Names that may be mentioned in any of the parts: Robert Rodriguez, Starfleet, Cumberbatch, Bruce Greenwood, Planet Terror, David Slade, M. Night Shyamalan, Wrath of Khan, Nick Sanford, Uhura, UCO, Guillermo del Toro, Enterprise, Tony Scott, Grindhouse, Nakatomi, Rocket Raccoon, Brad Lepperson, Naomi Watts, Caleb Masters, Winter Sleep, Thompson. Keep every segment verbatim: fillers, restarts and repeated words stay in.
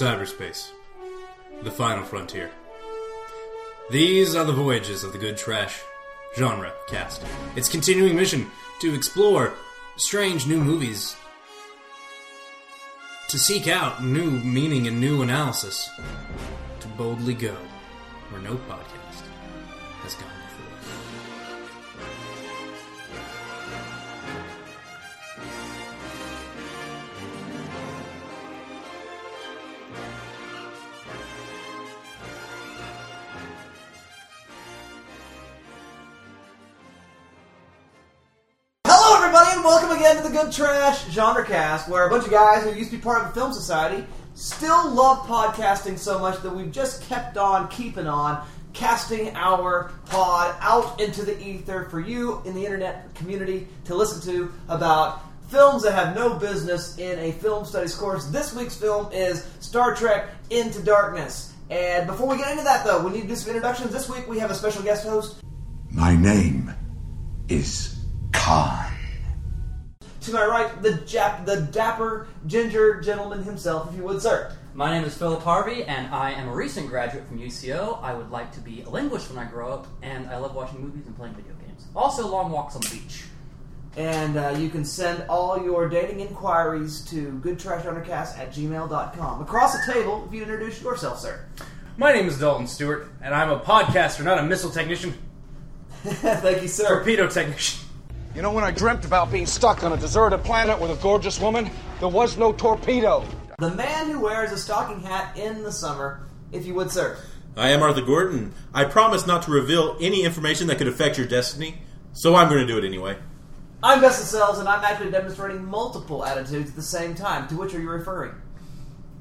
Cyberspace. The final frontier. These are the voyages of the good trash genre cast. Its continuing mission to explore strange new movies, to seek out new meaning and new analysis, to boldly go where no podcast has gone to the Good Trash Genre Cast, where a bunch of guys who used to be part of the Film Society still love podcasting so much that we've just kept on keeping on, casting our pod out into the ether for you in the internet community to listen to about films that have no business in a film studies course. This week's film is Star Trek Into Darkness. And before we get into that, though, we need to do some introductions. This week we have a special guest host. My name is Khan. To my right, the Jap, the dapper ginger gentleman himself, if you would, sir. My name is Philip Harvey, and I am a recent graduate from U C O. I would like to be a linguist when I grow up, and I love watching movies and playing video games. Also, long walks on the beach. And uh, you can send all your dating inquiries to goodtrashundercast at gmail dot com. Across the table, if you introduce yourself, sir. My name is Dalton Stewart, and I'm a podcaster, not a missile technician. Thank you, sir. Torpedo technician. You know, when I dreamt about being stuck on a deserted planet with a gorgeous woman, there was no torpedo. The man who wears a stocking hat in the summer, if you would, sir. I am Arthur Gordon. I promise not to reveal any information that could affect your destiny, so I'm going to do it anyway. I'm Justin Sales, and I'm actually demonstrating multiple attitudes at the same time. To which are you referring?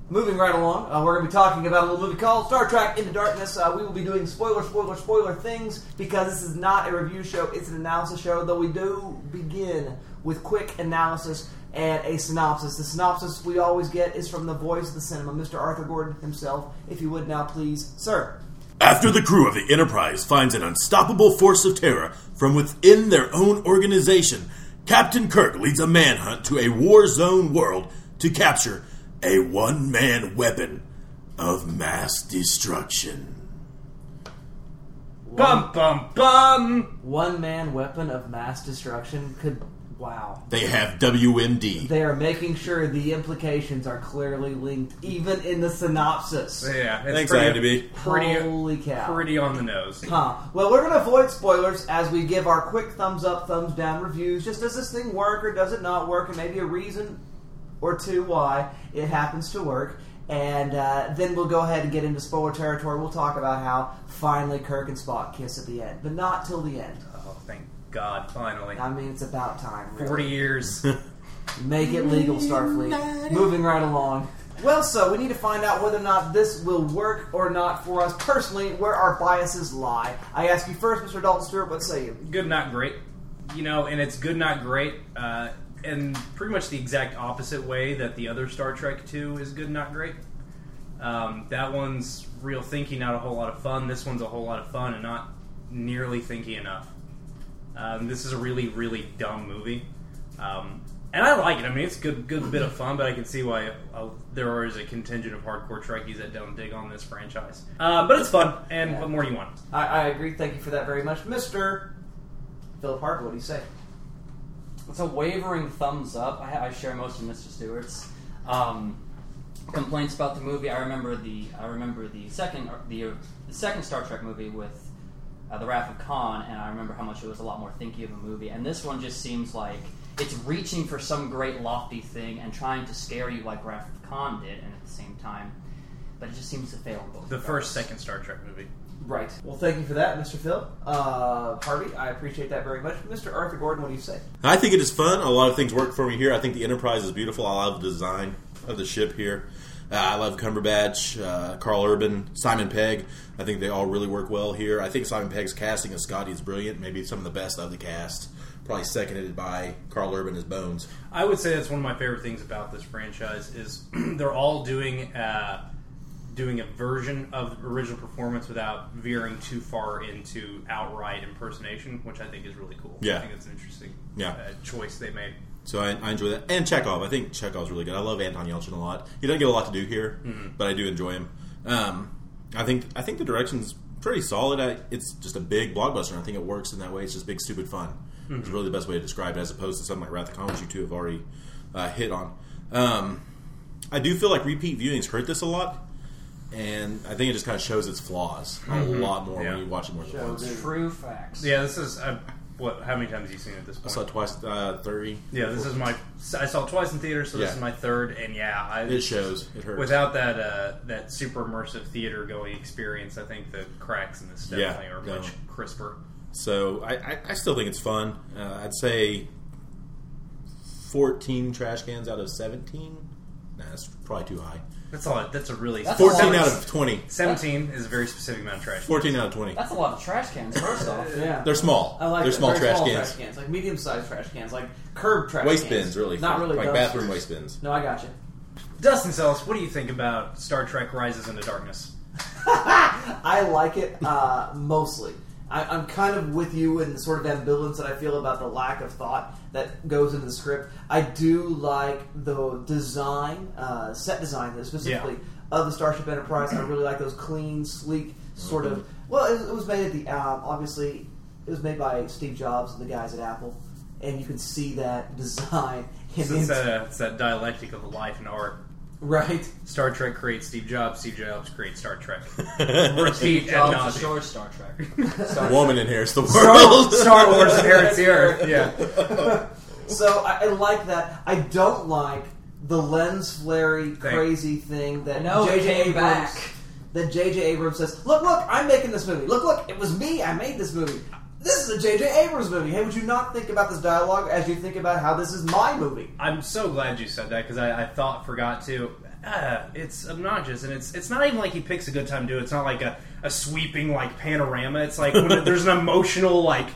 Moving right along, uh, we're going to be talking about a little movie called Star Trek Into Darkness. Uh, we will be doing spoiler, spoiler, spoiler things because this is not a review show, it's an analysis show, though we do begin with quick analysis and a synopsis. The synopsis we always get is from the voice of the cinema, Mister Arthur Gordon himself. If you would now, please, sir. After the crew of the Enterprise finds an unstoppable force of terror from within their own organization, Captain Kirk leads a manhunt to a war zone world to capture a one-man weapon of mass destruction. One, bum, bum, bum! One-man weapon of mass destruction could... Wow. They have W M D. They are making sure the implications are clearly linked, even in the synopsis. Yeah, it's pretty, to be. pretty, Holy cow. pretty on the nose. Huh. Well, we're going to avoid spoilers as we give our quick thumbs up, thumbs down reviews. Just does this thing work or does it not work? And maybe a reason or two why it happens to work, and uh, then we'll go ahead and get into spoiler territory. We'll talk about how finally Kirk and Spock kiss at the end, but not till the end. Oh, thank God, finally. I mean, it's about time, really. forty years. Make it legal, Starfleet. Moving right along. Well, so, we need to find out whether or not this will work or not for us personally, where our biases lie. I ask you first, Mister Dalton Stewart, what say you? Good, not great. You know, and it's good, not great, uh... and pretty much the exact opposite way that the other Star Trek two is good, not great. Um, that one's real thinky, not a whole lot of fun. This one's a whole lot of fun and not nearly thinky enough. Um, this is a really, really dumb movie. Um, and I like it. I mean, it's a good, good bit of fun, but I can see why I'll, there is a contingent of hardcore Trekkies that don't dig on this franchise. Uh, but it's fun, and yeah. What more do you want? I, I agree. Thank you for that very much. Mister Philip Harvey, what do you say? It's a wavering thumbs up. I, I share most of Mister Stewart's um, complaints about the movie. I remember the I remember the second the, the second Star Trek movie with uh, the Wrath of Khan, and I remember how much it was a lot more thinky of a movie. And this one just seems like it's reaching for some great lofty thing and trying to scare you like Wrath of Khan did, and at the same time, but it just seems to fail both. The first, second Star Trek movie. Right. Well, thank you for that, Mister Phil. Uh, Harvey, I appreciate that very much. Mister Arthur Gordon, what do you say? I think it is fun. A lot of things work for me here. I think the Enterprise is beautiful. I love the design of the ship here. Uh, I love Cumberbatch, uh, Carl Urban, Simon Pegg. I think they all really work well here. I think Simon Pegg's casting as Scotty is brilliant. Maybe some of the best of the cast. Probably seconded by Carl Urban as Bones. I would say that's one of my favorite things about this franchise is they're all doing... Uh, doing a version of the original performance without veering too far into outright impersonation, which I think is really cool. Yeah. I think it's an interesting yeah. uh, choice they made. So I, I enjoy that. And Chekhov. I think Chekhov's really good. I love Anton Yelchin a lot. He doesn't get a lot to do here, mm-hmm. but I do enjoy him. Um, I think I think the direction's pretty solid. I, it's just a big blockbuster, and I think it works in that way. It's just big, stupid fun. Mm-hmm. It's really the best way to describe it, as opposed to something like Wrath of Khan, which you two have already uh, hit on. Um, I do feel like repeat viewings hurt this a lot. And I think it just kind of shows its flaws a mm-hmm. lot more yeah. when you watch it more than once. True facts. Yeah, this is uh, what? How many times have you seen it at this point? I saw it twice, uh, thirty. Yeah, this is my. I saw it twice in theater, so yeah. this is my third. And yeah, I, it shows. It hurts. Without that uh, that super immersive theater going experience, I think the cracks in this definitely yeah, are no. much crisper. So I, I, I still think it's fun. Uh, I'd say fourteen trash cans out of seventeen. Nah, that's probably too high. That's a lot. That's a really that's fourteen a out of twenty. Seventeen that's, is a very specific amount of trash cans. Fourteen out of twenty. That's a lot of trash cans. First off, yeah, they're small. I like they're small, trash, small cans. trash cans, like medium-sized trash cans, like curb trash waste cans. Waste bins, really. Not really like dust. Bathroom waste bins. No, I got you. Dustin Sells, what do you think about Star Trek: Rises into Darkness? I like it uh, mostly. I, I'm kind of with you in the sort of ambivalence that I feel about the lack of thought that goes into the script. I do like the design, uh, set design specifically yeah. of the Starship Enterprise. I really like those clean, sleek sort mm-hmm. of. Well, it, it was made at the um, obviously it was made by Steve Jobs and the guys at Apple, and you can see that design. In so it's, that, uh, it's that dialectic of life and art. Right. Star Trek creates Steve Jobs. Steve Jobs creates Star Trek. Steve Jobs destroys Star Trek. Star Woman Trek. Inherits the world. Star, Star Wars inherits the Earth. Yeah. So I, I like that. I don't like the lens flary crazy thing that no, J J Abrams that J J Abrams says, "Look, look, I'm making this movie. Look, look, it was me. I made this movie. This is a J J Abrams movie. Hey, would you not think about this dialogue as you think about how this is my movie?" I'm so glad you said that, because I, I thought, forgot to. Uh, it's obnoxious, and it's it's not even like he picks a good time to do it. It's not like a, a sweeping, like, panorama. It's like when it, there's an emotional, like,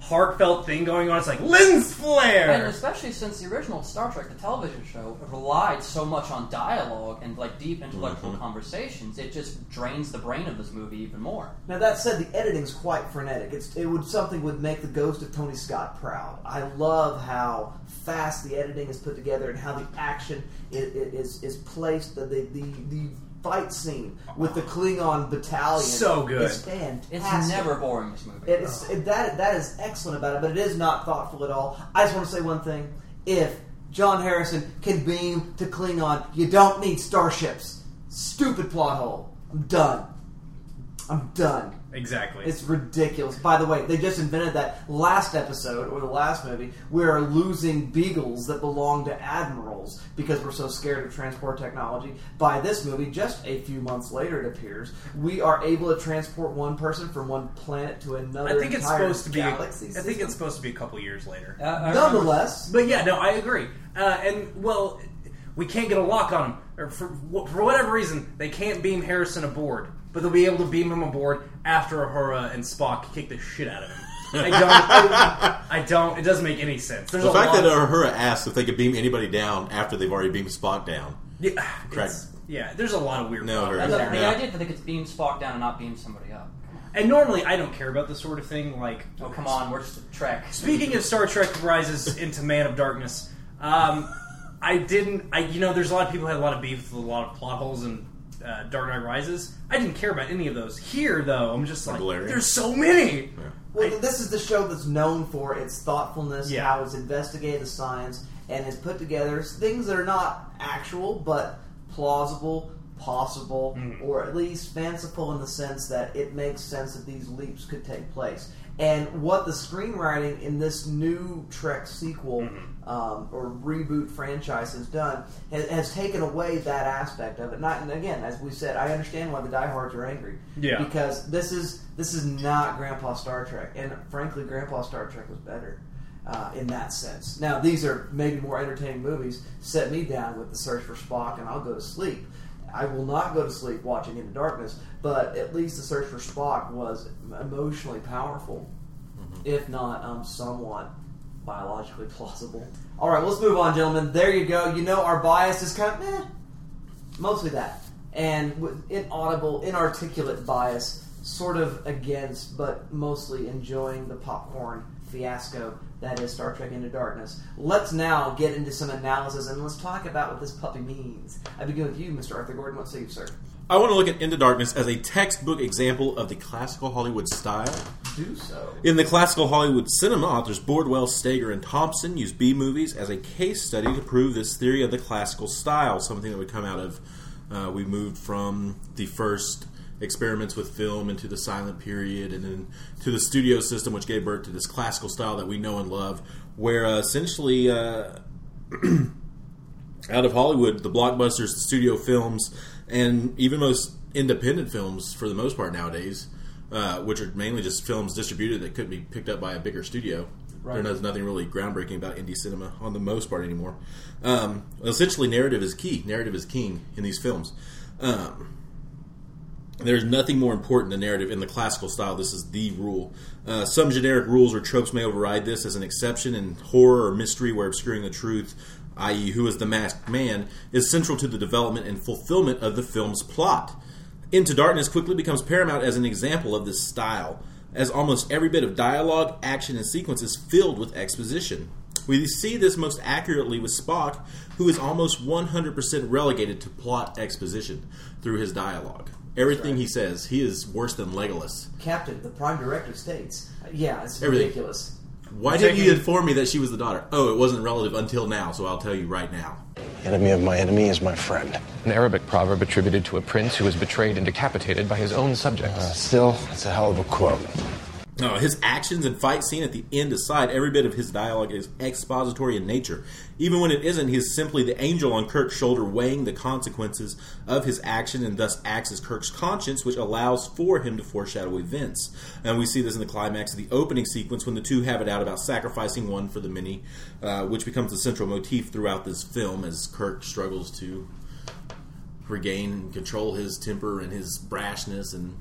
heartfelt thing going on. It's like, lens flare! And especially since the original Star Trek, the television show, relied so much on dialogue and, like, deep intellectual mm-hmm. conversations, it just drains the brain of this movie even more. Now, that said, the editing's quite frenetic. It's, it would something would make the ghost of Tony Scott proud. I love how fast the editing is put together and how the action is, is, is placed, the the... the, the fight scene with the Klingon battalion. So good. It's fantastic. It's never boring, this movie. It is, it, that, that is excellent about it, but it is not thoughtful at all. I just want to say one thing. If John Harrison can beam to Klingon, you don't need starships. Stupid plot hole. I'm done. I'm done. Exactly. It's ridiculous. By the way, they just invented that last episode, or the last movie, we're losing beagles that belong to admirals because we're so scared of transport technology. By this movie, just a few months later, it appears, we are able to transport one person from one planet to another. I think it's supposed to be galaxy a, I think it's supposed to be a couple years later. Uh, Nonetheless. But yeah, no, I agree. Uh, and, well, we can't get a lock on them. Or for, for whatever reason, they can't beam Harrison aboard. But they'll be able to beam him aboard after Uhura and Spock kick the shit out of him. I don't. I don't. It doesn't make any sense. There's the fact that Uhura asks if they could beam anybody down after they've already beamed Spock down. Yeah. Yeah. There's a lot of weird. No. There. The yeah. idea that they could beam Spock down and not beam somebody up. And normally, I don't care about this sort of thing. Like, oh come on, we're just Trek. Speaking of Star Trek Rises into Man of Darkness, um, I didn't. I you know, there's a lot of people who had a lot of beef with a lot of plot holes and. Uh, Dark Knight Rises. I didn't care about any of those. Here, though, I'm just like, hilarious. There's so many. Yeah. Well, I, this is the show that's known for its thoughtfulness, yeah. how it's investigated the science, and has put together things that are not actual, but plausible, possible, mm. or at least fanciful in the sense that it makes sense that these leaps could take place. And what the screenwriting in this new Trek sequel mm-hmm. um, or reboot franchise has done has, has taken away that aspect of it. Not, and again, as we said, I understand why the diehards are angry. Yeah. Because this is this is not Grandpa Star Trek. And frankly, Grandpa Star Trek was better uh, in that sense. Now, these are maybe more entertaining movies. Set me down with The Search for Spock and I'll go to sleep. I will not go to sleep watching Into Darkness, but at least The Search for Spock was emotionally powerful, mm-hmm. if not um, somewhat biologically plausible. All right, let's move on, gentlemen. There you go. You know our bias is kind of, eh, mostly that. And with inaudible, inarticulate bias, sort of against, but mostly enjoying the popcorn fiasco that is Star Trek Into Darkness. Let's now get into some analysis, and let's talk about what this puppy means. I begin with you, Mister Arthur Gordon. What say you, sir? I want to look at Into Darkness as a textbook example of the classical Hollywood style. Do so. In the classical Hollywood cinema, authors Bordwell, Steger, and Thompson use B-movies as a case study to prove this theory of the classical style, something that would come out of, uh, we moved from the first experiments with film into the silent period and then to the studio system, which gave birth to this classical style that we know and love, where uh, essentially uh, out of Hollywood, the blockbusters, the studio films, and even most independent films for the most part nowadays, uh, which are mainly just films distributed that couldn't be picked up by a bigger studio. Right. There's nothing really groundbreaking about indie cinema on the most part anymore. Um, essentially, narrative is key. Narrative is king in these films. Um There's nothing more important than narrative in the classical style. This is the rule. Uh, some generic rules or tropes may override this as an exception in horror or mystery where obscuring the truth, that is who is the masked man, is central to the development and fulfillment of the film's plot. Into Darkness quickly becomes paramount as an example of this style, as almost every bit of dialogue, action, and sequence is filled with exposition. We see this most accurately with Spock, who is almost one hundred percent relegated to plot exposition through his dialogue. Everything right. he says, he is worse than Legolas. Captain, the Prime Directive states. Yeah, it's Everything. ridiculous. Why I'm didn't taking... you inform me that she was the daughter? Oh, it wasn't relative until now, so I'll tell you right now. The enemy of my enemy is my friend. An Arabic proverb attributed to a prince who was betrayed and decapitated by his own subjects. Uh, still, it's a hell of a quote. No, his actions and fight scene at the end aside, every bit of his dialogue is expository in nature. Even when it isn't, he is simply the angel on Kirk's shoulder weighing the consequences of his action and thus acts as Kirk's conscience, which allows for him to foreshadow events. And we see this in the climax of the opening sequence when the two have it out about sacrificing one for the many, uh, which becomes the central motif throughout this film as Kirk struggles to regain and control his temper and his brashness, and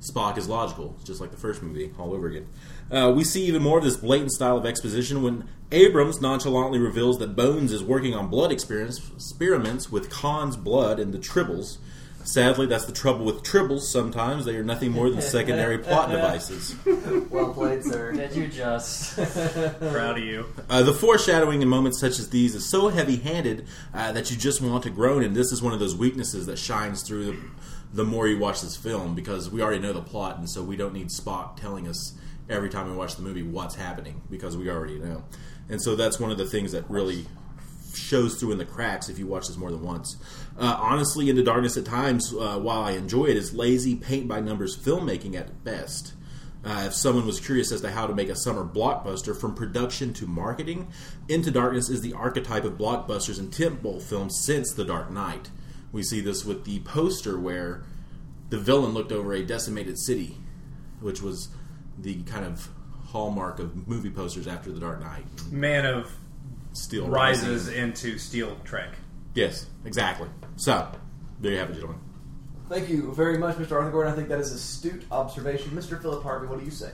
Spock is logical, just like the first movie, all over again. Uh, we see even more of this blatant style of exposition when Abrams nonchalantly reveals that Bones is working on blood experiments with Khan's blood and the Tribbles. Sadly, that's the trouble with Tribbles sometimes. They are nothing more than secondary plot devices. Well played, sir. Did you just? Proud of you. Uh, the foreshadowing in moments such as these is so heavy-handed uh, that you just want to groan, and this is one of those weaknesses that shines through the... the more you watch this film, because we already know the plot, and so we don't need Spock telling us every time we watch the movie what's happening, because we already know. And so that's one of the things that really shows through in the cracks if you watch this more than once. Uh, honestly, Into Darkness at times, uh, while I enjoy it, is lazy paint-by-numbers filmmaking at best. Uh, if someone was curious as to how to make a summer blockbuster from production to marketing, Into Darkness is the archetype of blockbusters and tentpole films since The Dark Knight. We see this with the poster where the villain looked over a decimated city, which was the kind of hallmark of movie posters after The Dark Knight. Man of Steel rises rising. into Steel Trek. Yes, exactly. So, there you have it, gentlemen. Thank you very much, Mister Arthur Gordon. I think that is an astute observation. Mister Philip Harvey, what do you say?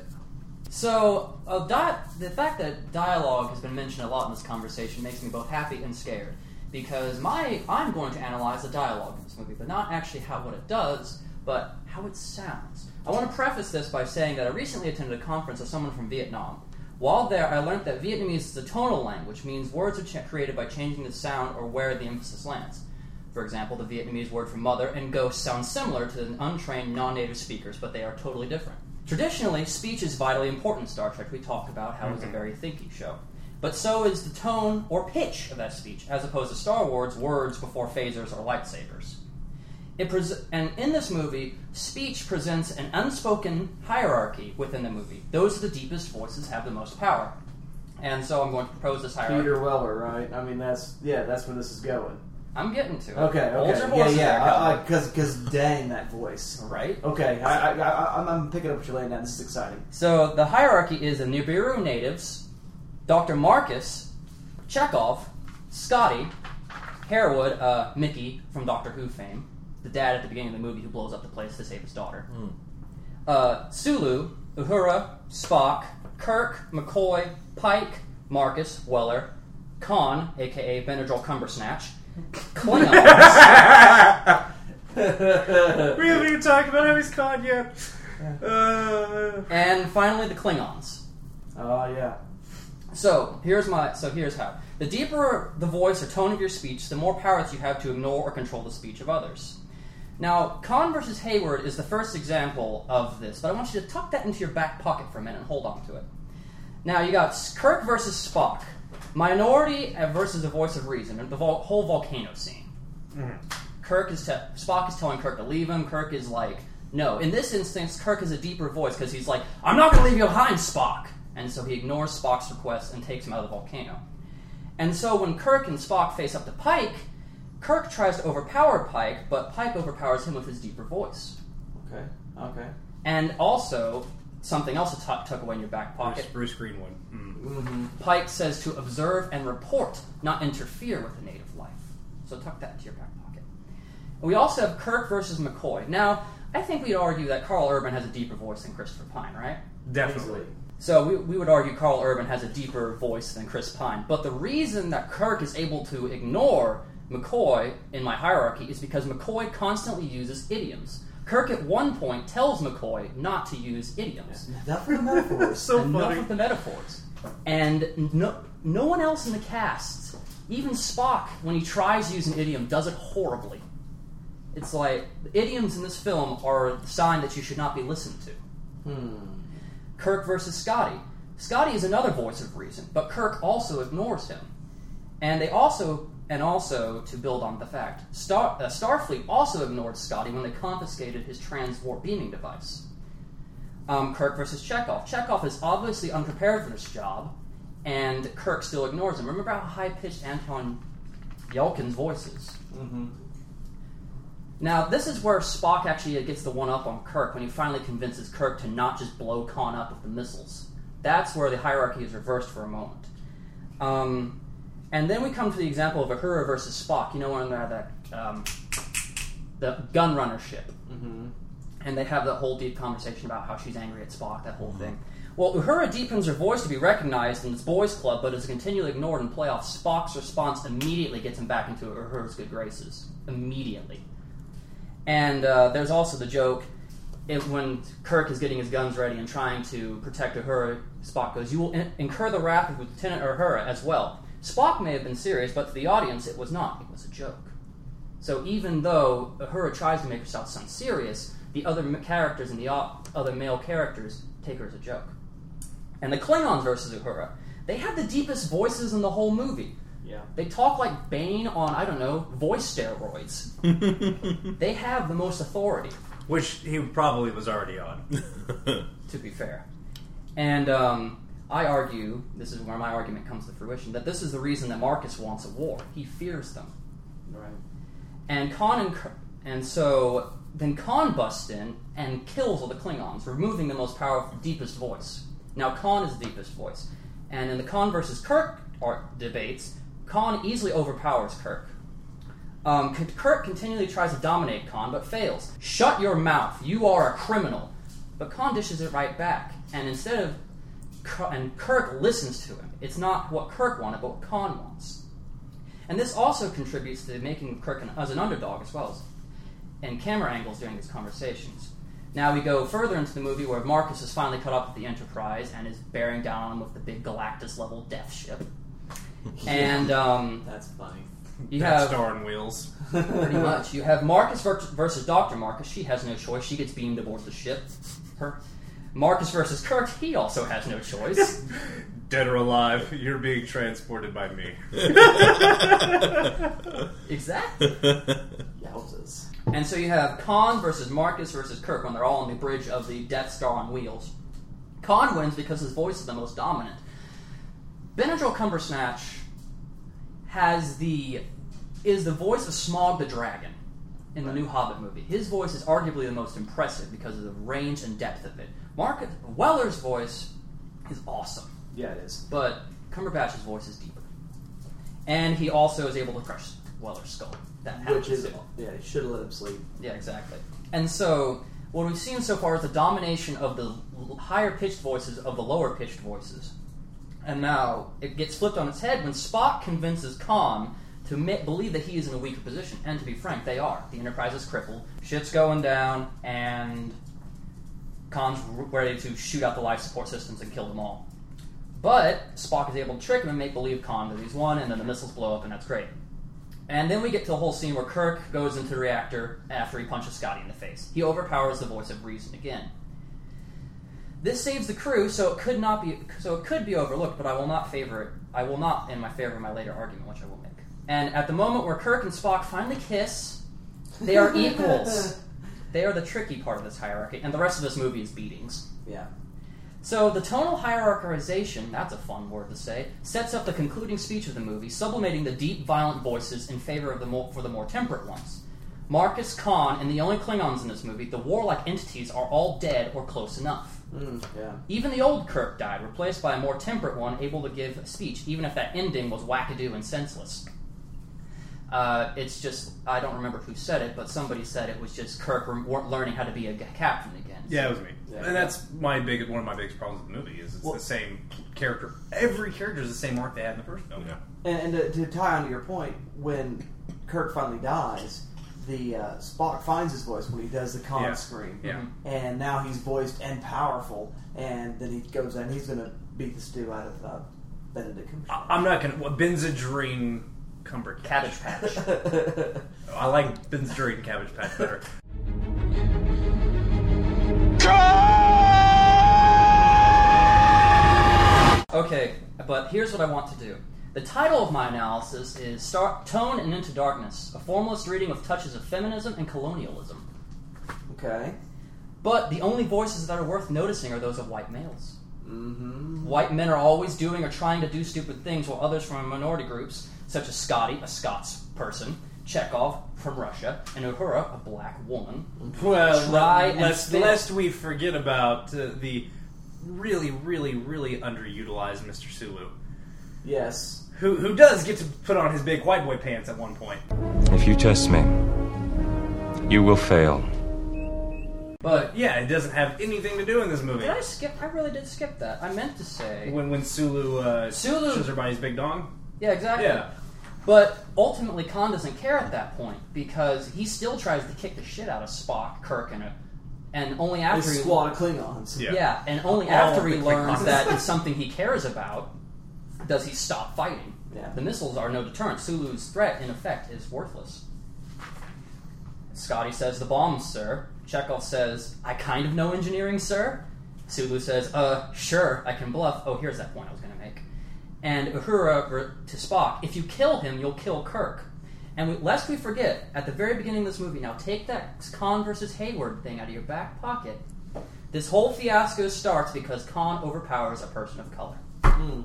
So, uh, di- the fact that dialogue has been mentioned a lot in this conversation makes me both happy and scared. Because my I'm going to analyze the dialogue in this movie, but not actually how what it does, but how it sounds. I want to preface this by saying that I recently attended a conference of someone from Vietnam. While there, I learned that Vietnamese is a tonal language, means words are ch- created by changing the sound or where the emphasis lands. For example, the Vietnamese word for mother and ghost sounds similar to the untrained non-native speakers, but they are totally different. Traditionally, speech is vitally important in Star Trek. We talk about how mm-hmm. it's a very thinky show. But so is the tone or pitch of that speech, as opposed to Star Wars, words before phasers or lightsabers. It pres- and in this movie, speech presents an unspoken hierarchy within the movie. Those with the deepest voices have the most power. And so I'm going to propose this hierarchy. Peter Weller, right? I mean, that's, yeah, that's where this is going. I'm getting to it. Okay, okay. Hold your voice yeah, yeah, because dang, that voice. Right? Okay, I, I, I, I'm, I'm picking up what you're laying down. This is exciting. So the hierarchy is the Nibiru natives... Doctor Marcus, Chekhov, Scotty, Hayward, uh, Mickey from Doctor Who fame, the dad at the beginning of the movie who blows up the place to save his daughter, mm. uh, Sulu, Uhura, Spock, Kirk, McCoy, Pike, Marcus, Weller, Khan, a k a. Benadryl Cumbersnatch, Klingons. We haven't even talked about how he's Khan yet. Uh. And finally, the Klingons. Oh, uh, yeah. So, here's my... So, here's how. The deeper the voice or tone of your speech, the more power that you have to ignore or control the speech of others. Now, Khan versus Hayward is the first example of this, but I want you to tuck that into your back pocket for a minute and hold on to it. Now, you got Kirk versus Spock. Minority versus the voice of reason, and the vol- whole volcano scene. Mm. Kirk is... Te- Spock is telling Kirk to leave him. Kirk is like... No, in this instance, Kirk has a deeper voice because he's like, I'm not going to leave you behind, Spock! And so he ignores Spock's request and takes him out of the volcano. And so when Kirk and Spock face up to Pike, Kirk tries to overpower Pike, but Pike overpowers him with his deeper voice. Okay, okay. And also, something else to tuck, tuck away in your back pocket. Bruce, Bruce Greenwood. Mm. Mm-hmm. Pike says to observe and report, not interfere with the native life. So tuck that into your back pocket. We also have Kirk versus McCoy. Now, I think we'd argue that Carl Urban has a deeper voice than Christopher Pine, right? Definitely. So we, we would argue Carl Urban has a deeper voice than Chris Pine. But the reason that Kirk is able to ignore McCoy in my hierarchy is because McCoy constantly uses idioms. Kirk at one point tells McCoy not to use idioms. Enough with the metaphors. so Enough funny. Enough with the metaphors. And no, no one else in the cast, even Spock, when he tries to use an idiom, does it horribly. It's like, idioms in this film are a sign that you should not be listened to. Hmm. Kirk versus Scotty. Scotty is another voice of reason, but Kirk also ignores him. And they also, and also to build on the fact, Star, uh, Starfleet also ignored Scotty when they confiscated his transwarp beaming device. Um, Kirk versus Chekhov. Chekhov is obviously unprepared for this job, and Kirk still ignores him. Remember how high-pitched Anton Yelchin's voice is? Mm-hmm. Now, this is where Spock actually gets the one-up on Kirk, when he finally convinces Kirk to not just blow Khan up with the missiles. That's where the hierarchy is reversed for a moment. Um, and then we come to the example of Uhura versus Spock. You know, when they have that, um, the gun runner ship. Mm-hmm. And they have that whole deep conversation about how she's angry at Spock, that whole mm-hmm. thing. Well, Uhura deepens her voice to be recognized in this boys' club, but is continually ignored in playoffs. Spock's response immediately gets him back into Uhura's good graces. Immediately. And uh, there's also the joke, it, when Kirk is getting his guns ready and trying to protect Uhura, Spock goes, you will in- incur the wrath of Lieutenant Uhura as well. Spock may have been serious, but to the audience it was not. It was a joke. So even though Uhura tries to make herself sound serious, the other characters and the op- other male characters take her as a joke. And the Klingons versus Uhura, they have the deepest voices in the whole movie. Yeah. They talk like Bane on, I don't know, voice steroids. They have the most authority. Which he probably was already on. To be fair. And um, I argue, this is where my argument comes to fruition, that this is the reason that Marcus wants a war. He fears them. Right. And Khan and... And so, then Khan busts in and kills all the Klingons, removing the most powerful, deepest voice. Now, Khan is the deepest voice. And in the Khan versus Kirk art debates... Khan easily overpowers Kirk. Um, Kirk continually tries to dominate Khan, but fails. Shut your mouth. You are a criminal. But Khan dishes it right back. And instead of... And Kirk listens to him. It's not what Kirk wanted, but what Khan wants. And this also contributes to making Kirk an, as an underdog, as well as in camera angles during these conversations. Now we go further into the movie where Marcus is finally cut off with the Enterprise and is bearing down on him with the big Galactus-level death ship. And um, that's funny. You Death have Star and Wheels. Pretty much. You have Marcus versus Doctor Marcus. She has no choice. She gets beamed aboard the ship. Her Marcus versus Kirk. He also has no choice. Dead or alive, you're being transported by me. Exactly. Yowzers. And so you have Khan versus Marcus versus Kirk when they're all on the bridge of the Death Star on Wheels. Khan wins because his voice is the most dominant. Benadryl Cumbersnatch has the is the voice of Smaug the Dragon in the right. new Hobbit movie. His voice is arguably the most impressive because of the range and depth of it. Marcus Weller's voice is awesome. Yeah, it is. But Cumberbatch's voice is deeper, and he also is able to crush Weller's skull. That happens. Which is too. Yeah, he should have let him sleep. Yeah, exactly. And so what we've seen so far is the domination of the higher pitched voices of the lower pitched voices. And now it gets flipped on its head when Spock convinces Khan to ma- believe that he is in a weaker position. And to be frank, they are. The Enterprise is crippled, shit's going down, and Khan's ready to shoot out the life support systems and kill them all. But Spock is able to trick him and make believe Khan that he's won, and then the missiles blow up, and that's great. And then we get to the whole scene where Kirk goes into the reactor after he punches Scotty in the face. He overpowers the voice of reason again. This saves the crew, so it could not be so it could be overlooked, but I will not favor it. I will not in my favor my later argument, which I will make. And at the moment where Kirk and Spock finally kiss, they are equals. They are the tricky part of this hierarchy, and the rest of this movie is beatings. Yeah. So the tonal hierarchization, that's a fun word to say, sets up the concluding speech of the movie, sublimating the deep, violent voices in favor of the more, for the more temperate ones. Marcus, Khan, and the only Klingons in this movie, the warlike entities, are all dead or close enough. Mm, yeah. Even the old Kirk died, replaced by a more temperate one able to give a speech, even if that ending was wackadoo and senseless. Uh, it's just, I don't remember who said it, but somebody said it was just Kirk re- learning how to be a g- captain again. Yeah, it was me. Yeah. And that's my big, one of my biggest problems with the movie, is it's well, the same character. Every character is the same arc they had in the first film. Yeah. And, and to, to tie on to your point, when Kirk finally dies, the uh, Spock finds his voice when he does the con yeah. scream. Yeah. And now he's voiced and powerful, and then he goes and he's going to beat the stew out of uh, Benedict Cumberbatch. I'm not going to... Benzedrine... Cumber Cabbage Patch. oh, I like Ben's Jury and Cabbage Patch better. Okay, but here's what I want to do. The title of my analysis is Star- Tone and Into Darkness, a formalist reading with touches of feminism and colonialism. Okay. But the only voices that are worth noticing are those of white males. Mm-hmm. White men are always doing or trying to do stupid things, while others from minority groups, such as Scotty, a Scots person, Chekhov from Russia, and Uhura, a black woman, well, try l- lest, and lest we forget about uh, the really, really, really underutilized Mister Sulu. Yes. Who who does get to put on his big white boy pants at one point. If you test me, you will fail. But yeah, it doesn't have anything to do in this movie. Did I skip? I really did skip that. I meant to say when when Sulu uh, Sulu shows everybody's big dong. Yeah, exactly. Yeah. But ultimately, Khan doesn't care at that point because he still tries to kick the shit out of Spock, Kirk, and a, and only after he squad of Klingons. Yeah. yeah, and only All after he learns Klingons. That it's something he cares about does he stop fighting. Yeah. The missiles are no deterrent. Sulu's threat, in effect, is worthless. Scotty says, "The bombs, sir." Chekhov says, "I kind of know engineering, sir." Sulu says, uh, sure, I can bluff. Oh, here's that point I was going to make. And Uhura to Spock, "If you kill him, you'll kill Kirk." And we, lest we forget, at the very beginning of this movie, now take that Khan versus Hayward thing out of your back pocket. This whole fiasco starts because Khan overpowers a person of color. Mm.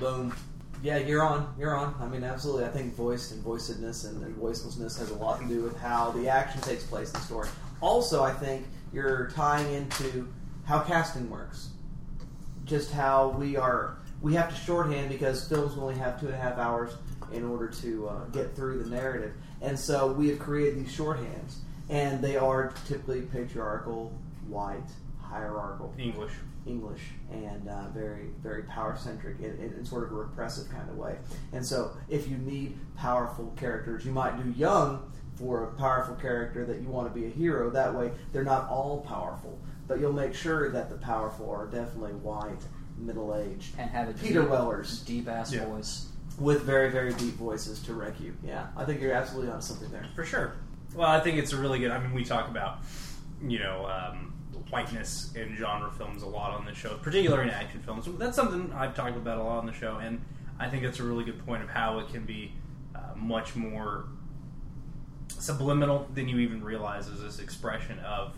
Boom. Yeah, you're on. You're on. I mean, absolutely. I think voiced and voicedness and, and voicelessness has a lot to do with how the action takes place in the story. Also, I think you're tying into how casting works. Just how we are... We have to shorthand because films only have two and a half hours in order to uh, get through the narrative. And so we have created these shorthands. And they are typically patriarchal, white, hierarchical. English. English and uh, very, very power-centric in, in, in sort of a repressive kind of way. And so if you need powerful characters, you might do young for a powerful character that you want to be a hero. That way, they're not all powerful. But you'll make sure that the powerful are definitely white, middle-aged. And have a Peter deep, Weller's deep-ass yeah. voice. With very, very deep voices to wreck you. Yeah, I think you're absolutely onto something there. For sure. Well, I think it's a really good... I mean, we talk about, you know... Um, whiteness in genre films a lot on the show, particularly in action films. That's something I've talked about a lot on the show, and I think that's a really good point of how it can be uh, much more subliminal than you even realize as this expression of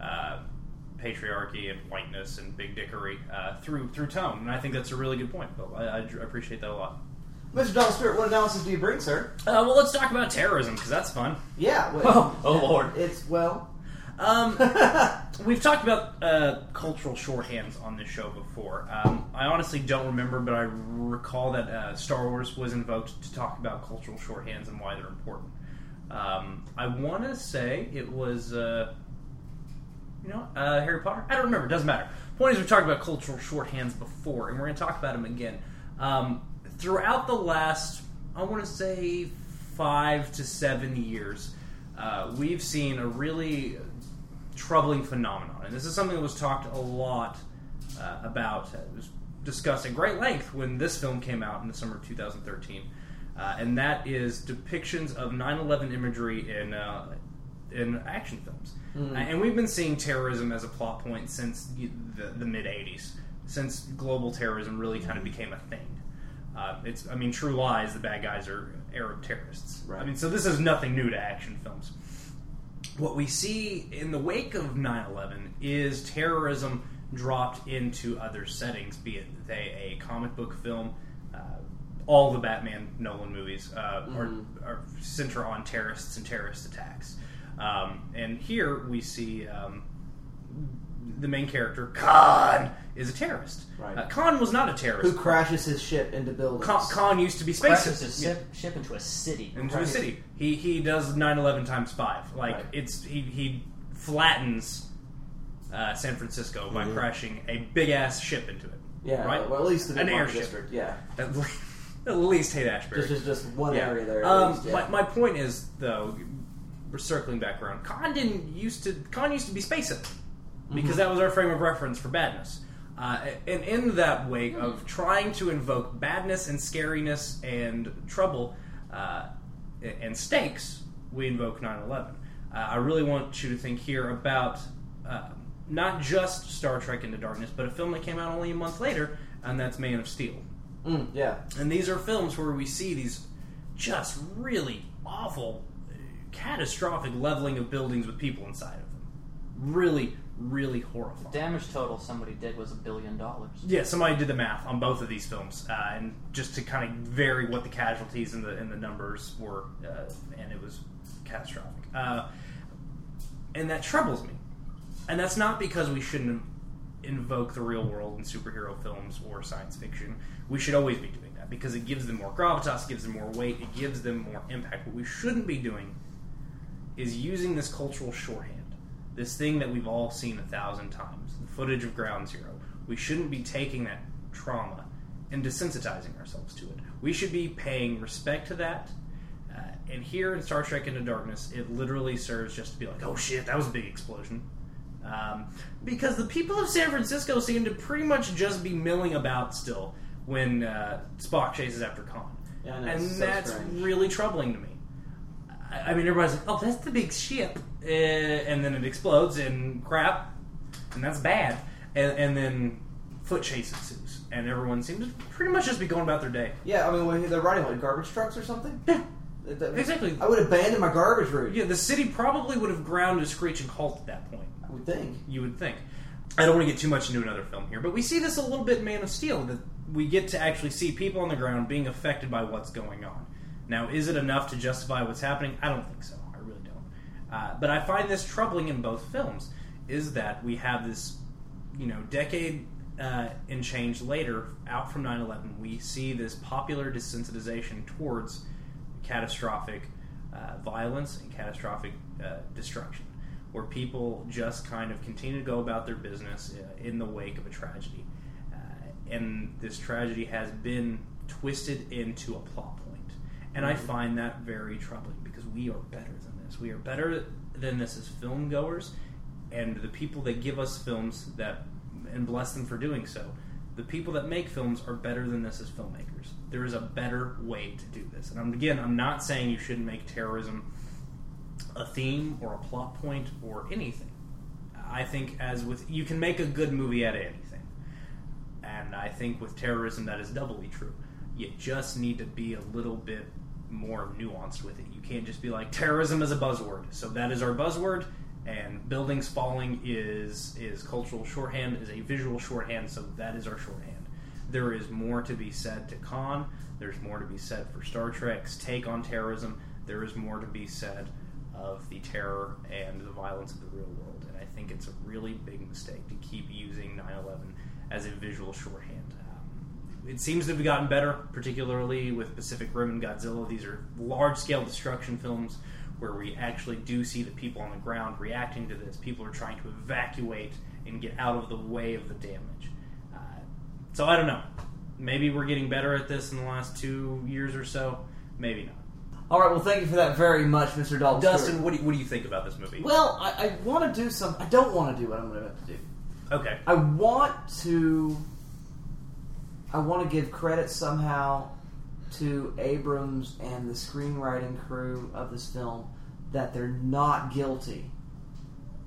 uh, patriarchy and whiteness and big dickery uh, through through tone. And I think that's a really good point, Bill. I, I appreciate that a lot. Mister Dalton Stewart, what analysis do you bring, sir? Uh, well, let's talk about terrorism, because that's fun. Yeah. Well, oh, oh, Lord. It's, well... Um, we've talked about uh, cultural shorthands on this show before. Um, I honestly don't remember, but I recall that uh, Star Wars was invoked to talk about cultural shorthands and why they're important. Um, I want to say it was, uh, you know, uh, Harry Potter? I don't remember. It doesn't matter. Point is, we've talked about cultural shorthands before, and we're going to talk about them again. Um, throughout the last, I want to say, five to seven years, uh, we've seen a really... troubling phenomenon, and this is something that was talked a lot uh, about. It was discussed at great length when this film came out in the summer of two thousand thirteen, uh, and that is depictions of nine eleven imagery in uh, in action films. Mm. And we've been seeing terrorism as a plot point since the, the mid-eighties, since global terrorism really kind of became a thing. Uh, it's, I mean, True Lies, the bad guys are Arab terrorists. Right. I mean, so this is nothing new to action films. What we see in the wake of nine eleven is terrorism dropped into other settings, be it they, a comic book film, uh, all the Batman Nolan movies uh, mm-hmm. are, are center on terrorists and terrorist attacks. Um, and here we see um, the main character, Khan, is a terrorist. Right. Uh, Khan was not a terrorist. Who crashes his ship into buildings. Khan, Khan used to be space. Crashes his ship, ship into a city. Into right. a city. He he does nine eleven times five. Like right. it's he he flattens uh, San Francisco by mm-hmm. crashing a big ass ship into it. Yeah. Right. Well, at least the an airship. District. Yeah. At least, at least Haight-Ashbury. Just just one yeah. area there. At um, least, yeah. my, my point is though. We're circling back around. Khan didn't used to. Khan used to be space-it because mm-hmm. that was our frame of reference for badness. Uh, and in that way of trying to invoke badness and scariness and trouble uh, and stakes, we invoke nine eleven. Uh, I really want you to think here about uh, not just Star Trek Into Darkness, but a film that came out only a month later, and that's Man of Steel. Mm, yeah. And these are films where we see these just really awful, catastrophic leveling of buildings with people inside of them. Really, really horrifying. The damage total somebody did was a billion dollars. Yeah, somebody did the math on both of these films, uh, and just to kind of vary what the casualties and the and the numbers were, uh, and it was catastrophic. Uh, and that troubles me. And that's not because we shouldn't invoke the real world in superhero films or science fiction. We should always be doing that because it gives them more gravitas, it gives them more weight, it gives them more impact. What we shouldn't be doing is using this cultural shorthand, this thing that we've all seen a thousand times, the footage of Ground Zero. We shouldn't be taking that trauma and desensitizing ourselves to it. We should be paying respect to that. Uh, and here in Star Trek Into Darkness, it literally serves just to be like, oh shit, that was a big explosion. Um, because the people of San Francisco seem to pretty much just be milling about still when uh, Spock chases after Khan. Yeah, I know, and so that's strange. Really troubling to me. I mean, everybody's like, oh, that's the big ship. Uh, and then it explodes, and crap, and that's bad. And, and then foot chase ensues, and everyone seems to pretty much just be going about their day. Yeah, I mean, when they're riding like garbage trucks or something? Yeah, that, that, exactly. I would abandon my garbage route. Yeah, the city probably would have ground to screech and halt at that point. I would think. You would think. I don't want to get too much into another film here, but we see this a little bit in Man of Steel, that we get to actually see people on the ground being affected by what's going on. Now, is it enough to justify what's happening? I don't think so. I really don't. Uh, but I find this troubling in both films, is that we have this, you know, decade uh, and change later, out from nine eleven, we see this popular desensitization towards catastrophic uh, violence and catastrophic uh, destruction, where people just kind of continue to go about their business uh, in the wake of a tragedy. Uh, and this tragedy has been twisted into a plot point. And I find that very troubling because we are better than this. We are better than this as film goers, and the people that give us films that, and bless them for doing so, the people that make films are better than this as filmmakers. There is a better way to do this. And I'm, again, I'm not saying you shouldn't make terrorism a theme or a plot point or anything. I think as with you can make a good movie out of anything, and I think with terrorism that is doubly true. You just need to be a little bit more nuanced with it. You can't just be like, terrorism is a buzzword, so that is our buzzword, and buildings falling is is cultural shorthand, is a visual shorthand, so that is our shorthand. There is more to be said to Khan. There's more to be said for Star Trek's take on terrorism. There is more to be said of the terror and the violence of the real world, and I think it's a really big mistake to keep using nine eleven as a visual shorthand. It seems to have gotten better, particularly with Pacific Rim and Godzilla. These are large-scale destruction films where we actually do see the people on the ground reacting to this. People are trying to evacuate and get out of the way of the damage. Uh, so I don't know. Maybe we're getting better at this in the last two years or so. Maybe not. All right, well, thank you for that very much, Mister Dalton. Dustin, what do, you, what do you think about this movie? Well, I, I want to do some. I don't want to do what I'm going to have to do. Okay. I want to... I want to give credit somehow to Abrams and the screenwriting crew of this film that they're not guilty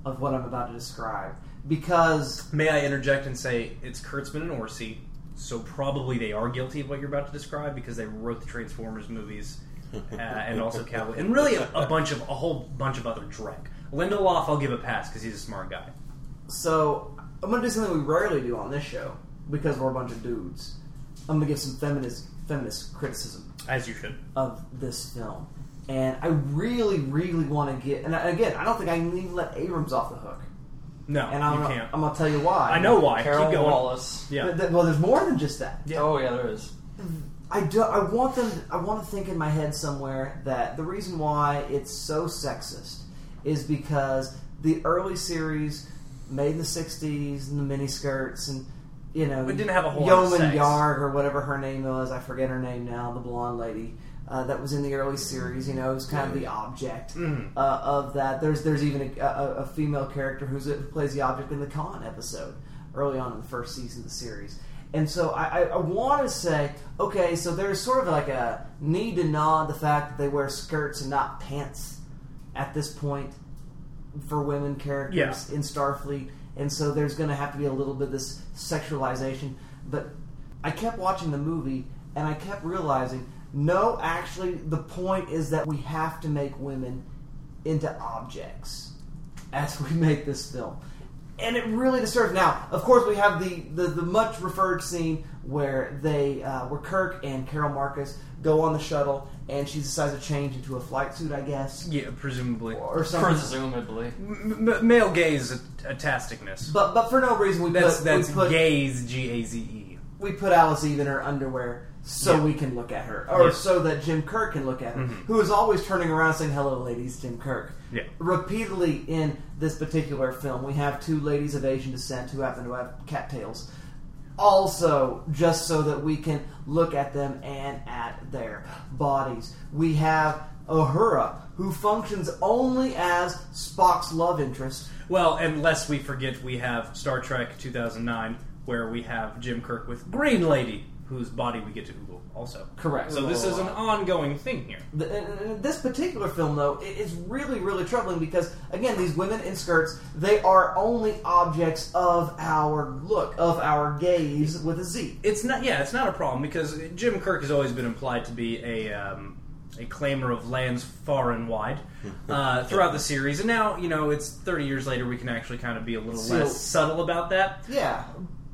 of what I'm about to describe. Because... May I interject and say, it's Kurtzman and Orci, so probably they are guilty of what you're about to describe because they wrote the Transformers movies uh, and also Cowboy... And really a, a bunch of... a whole bunch of other dreck. Lindelof, I'll give a pass because he's a smart guy. So, I'm going to do something we rarely do on this show because we're a bunch of dudes. I'm going to give some feminist feminist criticism. As you should. Of this film. And I really, really want to get... And again, I don't think I need to let Abrams off the hook. No, and I'm you gonna, can't. I'm going to tell you why. I know why. Carol Keep going. Wallace. Yeah. Well, there's more than just that. Yeah. Oh, yeah, there is. I, do, I, want them, I want to think in my head somewhere that the reason why it's so sexist is because the early series made in the sixties and the miniskirts and, you know... It didn't have a whole lot of sex. Yeoman Yarg or whatever her name was. I forget her name now. The blonde lady. Uh, that was in the early series, you know, it was kind of the object mm. uh, of that. There's there's even a, a, a female character who's, who plays the object in the Khan episode early on in the first season of the series. And so I, I, I want to say, okay, so there's sort of like a need to nod the fact that they wear skirts and not pants at this point for women characters yeah. in Starfleet. And so there's going to have to be a little bit of this sexualization. But I kept watching the movie and I kept realizing... No, actually, the point is that we have to make women into objects as we make this film. And it really disturbs. Now, of course, we have the, the, the much-referred scene where they uh, where Kirk and Carol Marcus go on the shuttle, and she decides to change into a flight suit, I guess. Yeah, presumably. Or, or something. Presumably. M- m- male gaze atasticness. But but for no reason, we that's, put... That's we put, gaze, G A Z E. We put Alice Eve in her underwear... So yeah. we can look at her. Or yeah. so that Jim Kirk can look at her. Mm-hmm. Who is always turning around saying, hello, ladies, Jim Kirk. Yeah. Repeatedly in this particular film, we have two ladies of Asian descent who happen to have cattails. Also, just so that we can look at them and at their bodies. We have Uhura, who functions only as Spock's love interest. Well, unless we forget we have Star Trek two thousand nine, where we have Jim Kirk with Green Lady. Whose body we get to Google also. Correct. So this is an ongoing thing here. The, this particular film, though, is really, really troubling because, again, these women in skirts, they are only objects of our look, of our gaze with a Z. It's not, yeah, it's not a problem because Jim Kirk has always been implied to be a um, a claimer of lands far and wide uh, throughout the series. And now, you know, it's thirty years later, we can actually kind of be a little so, less subtle about that. Yeah.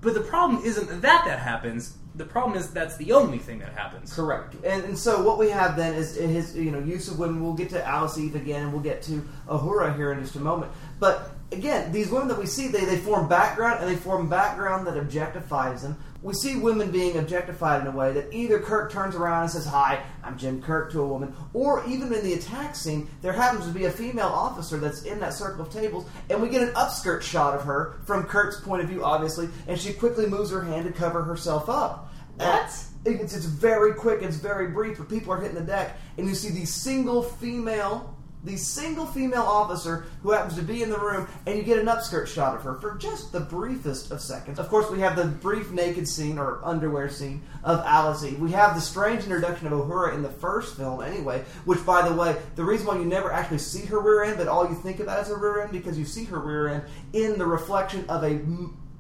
But the problem isn't that that happens. The problem is that's the only thing that happens. Correct. And, and so what we have then is his you know use of women. We'll get to Alice Eve again, and we'll get to Uhura here in just a moment. But again, these women that we see, they, they form background, and they form background that objectifies them. We see women being objectified in a way that either Kirk turns around and says, hi, I'm Jim Kirk, to a woman, or even in the attack scene, there happens to be a female officer that's in that circle of tables, and we get an upskirt shot of her from Kirk's point of view, obviously, and she quickly moves her hand to cover herself up. What? It's, it's very quick, it's very brief, but people are hitting the deck, and you see the single female, the single female officer who happens to be in the room, and you get an upskirt shot of her for just the briefest of seconds. Of course, we have the brief naked scene, or underwear scene, of Alice Eve. We have the strange introduction of Uhura in the first film, anyway, which, by the way, the reason why you never actually see her rear end, but all you think about is her rear end, because you see her rear end in the reflection of a...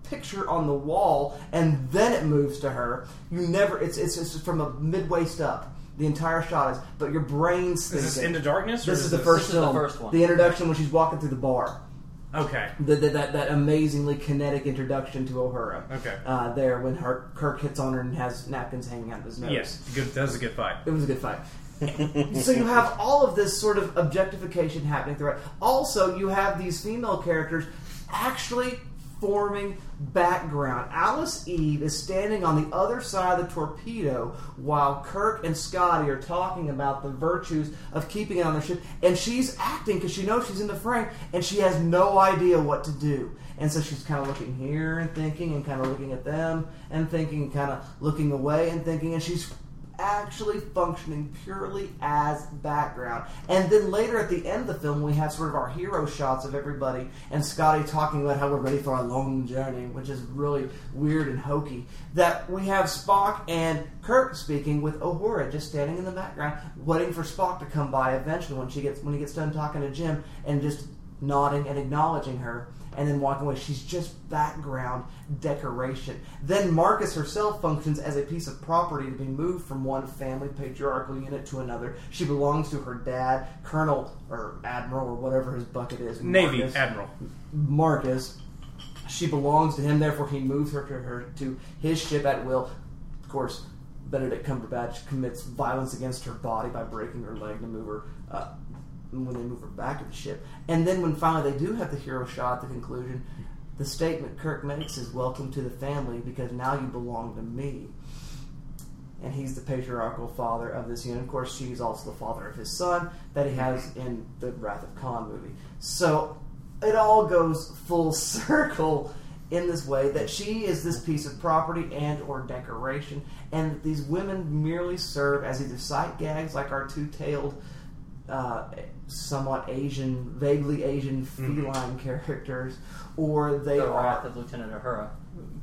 picture on the wall, and then it moves to her. You never. It's it's, it's from a mid waist up. The entire shot is, but your brain's thinking. Is this Into Darkness? Or this, is is this, the this is film, the first one. The introduction when she's walking through the bar. Okay. The, the, that that amazingly kinetic introduction to Uhura. Okay. Uh, there when her, Kirk hits on her and has napkins hanging out of his nose. Yes, good, that was a good fight. It was a good fight. So you have all of this sort of objectification happening throughout. Also, you have these female characters actually. Forming background. Alice Eve is standing on the other side of the torpedo while Kirk and Scotty are talking about the virtues of keeping it on their ship, and she's acting because she knows she's in the frame and she has no idea what to do. And so she's kind of looking here and thinking and kind of looking at them and thinking and kind of looking away and thinking, and she's actually functioning purely as background. And then later at the end of the film, we have sort of our hero shots of everybody and Scotty talking about how we're ready for a long journey, which is really weird and hokey. That we have Spock and Kirk speaking with Uhura just standing in the background, waiting for Spock to come by eventually when she gets when he gets done talking to Jim, and just nodding and acknowledging her, and then walking away. She's just background decoration. Then Marcus herself functions as a piece of property to be moved from one family patriarchal unit to another. She belongs to her dad, Colonel, or Admiral, or whatever his bucket is. Navy Marcus. Admiral. Marcus. She belongs to him, therefore he moves her to, her to his ship at will. Of course, Benedict Cumberbatch commits violence against her body by breaking her leg to move her uh, when they move her back to the ship. And then when finally they do have the hero shot at the conclusion, the statement Kirk makes is, "Welcome to the family, because now you belong to me." And he's the patriarchal father of this unit. Of course, she's also the father of his son that he has in the Wrath of Khan movie. So it all goes full circle in this way, that she is this piece of property and or decoration, and these women merely serve as either sight gags, like our two-tailed Uh, somewhat Asian, vaguely Asian feline mm-hmm. characters, or they the are... The Wrath of Lieutenant Uhura.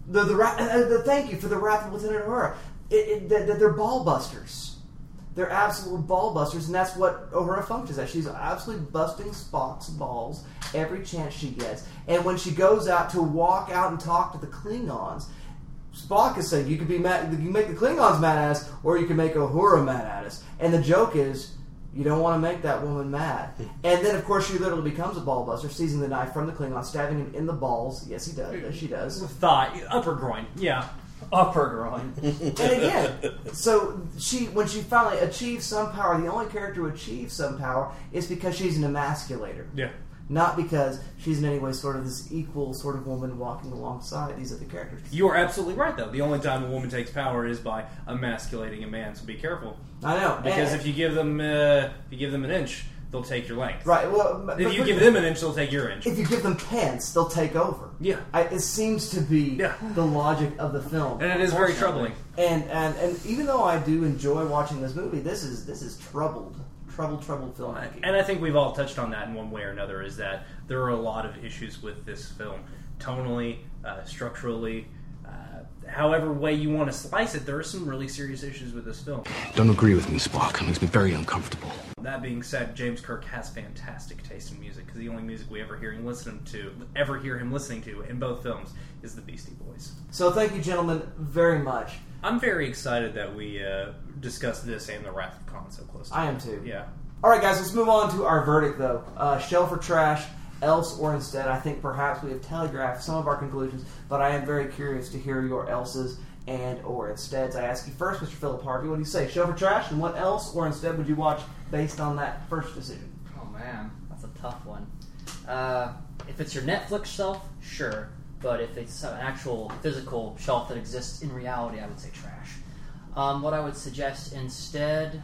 The, the, the, the, thank you for the Wrath of Lieutenant Uhura. It, it, the, the, they're ball busters. They're absolute ball busters, and that's what Uhura functions at. She's absolutely busting Spock's balls every chance she gets. And when she goes out to walk out and talk to the Klingons, Spock is saying, you could be mad, you can make the Klingons mad at us, or you can make Uhura mad at us. And the joke is, you don't want to make that woman mad. And then, of course, she literally becomes a ball buster, seizing the knife from the Klingon, stabbing him in the balls. Yes, he does. She does. Thigh. Upper groin. Yeah. Upper groin. And again, so she, when she finally achieves some power, the only character who achieves some power is because she's an emasculator. Yeah. Not because she's in any way sort of this equal sort of woman walking alongside these other characters. You are absolutely right, though. The only time a woman takes power is by emasculating a man, so be careful. I know. Because and if you give them uh, if you give them an inch, they'll take your length. Right. Well, if you give them an inch, they'll take your inch. If you give them pence, they'll take over. Yeah. I, it seems to be yeah. the logic of the film. And it is very troubling. And, and and even though I do enjoy watching this movie, this is this is troubled. Troubled, troubled film. And I think we've all touched on that in one way or another, is that there are a lot of issues with this film. Tonally, uh, structurally, uh, however way you want to slice it, there are some really serious issues with this film. Don't agree with me, Spock. It makes me very uncomfortable. That being said, James Kirk has fantastic taste in music, because the only music we ever hear him listen to, ever hear him listening to in both films is the Beastie Boys. So thank you, gentlemen, very much. I'm very excited that we uh, discussed this and the Wrath of Khan so close to I am too. Yeah. Alright guys, let's move on to our verdict though. Uh, shell for trash, else or instead. I think perhaps we have telegraphed some of our conclusions, but I am very curious to hear your else's and or insteads. I ask you first, Mister Philip Harvey, what do you say? Shell for trash, and what else or instead would you watch based on that first decision? Oh man, that's a tough one. Uh, if it's your Netflix shelf, sure. But if it's an actual physical shelf that exists in reality, I would say trash. Um, what I would suggest instead,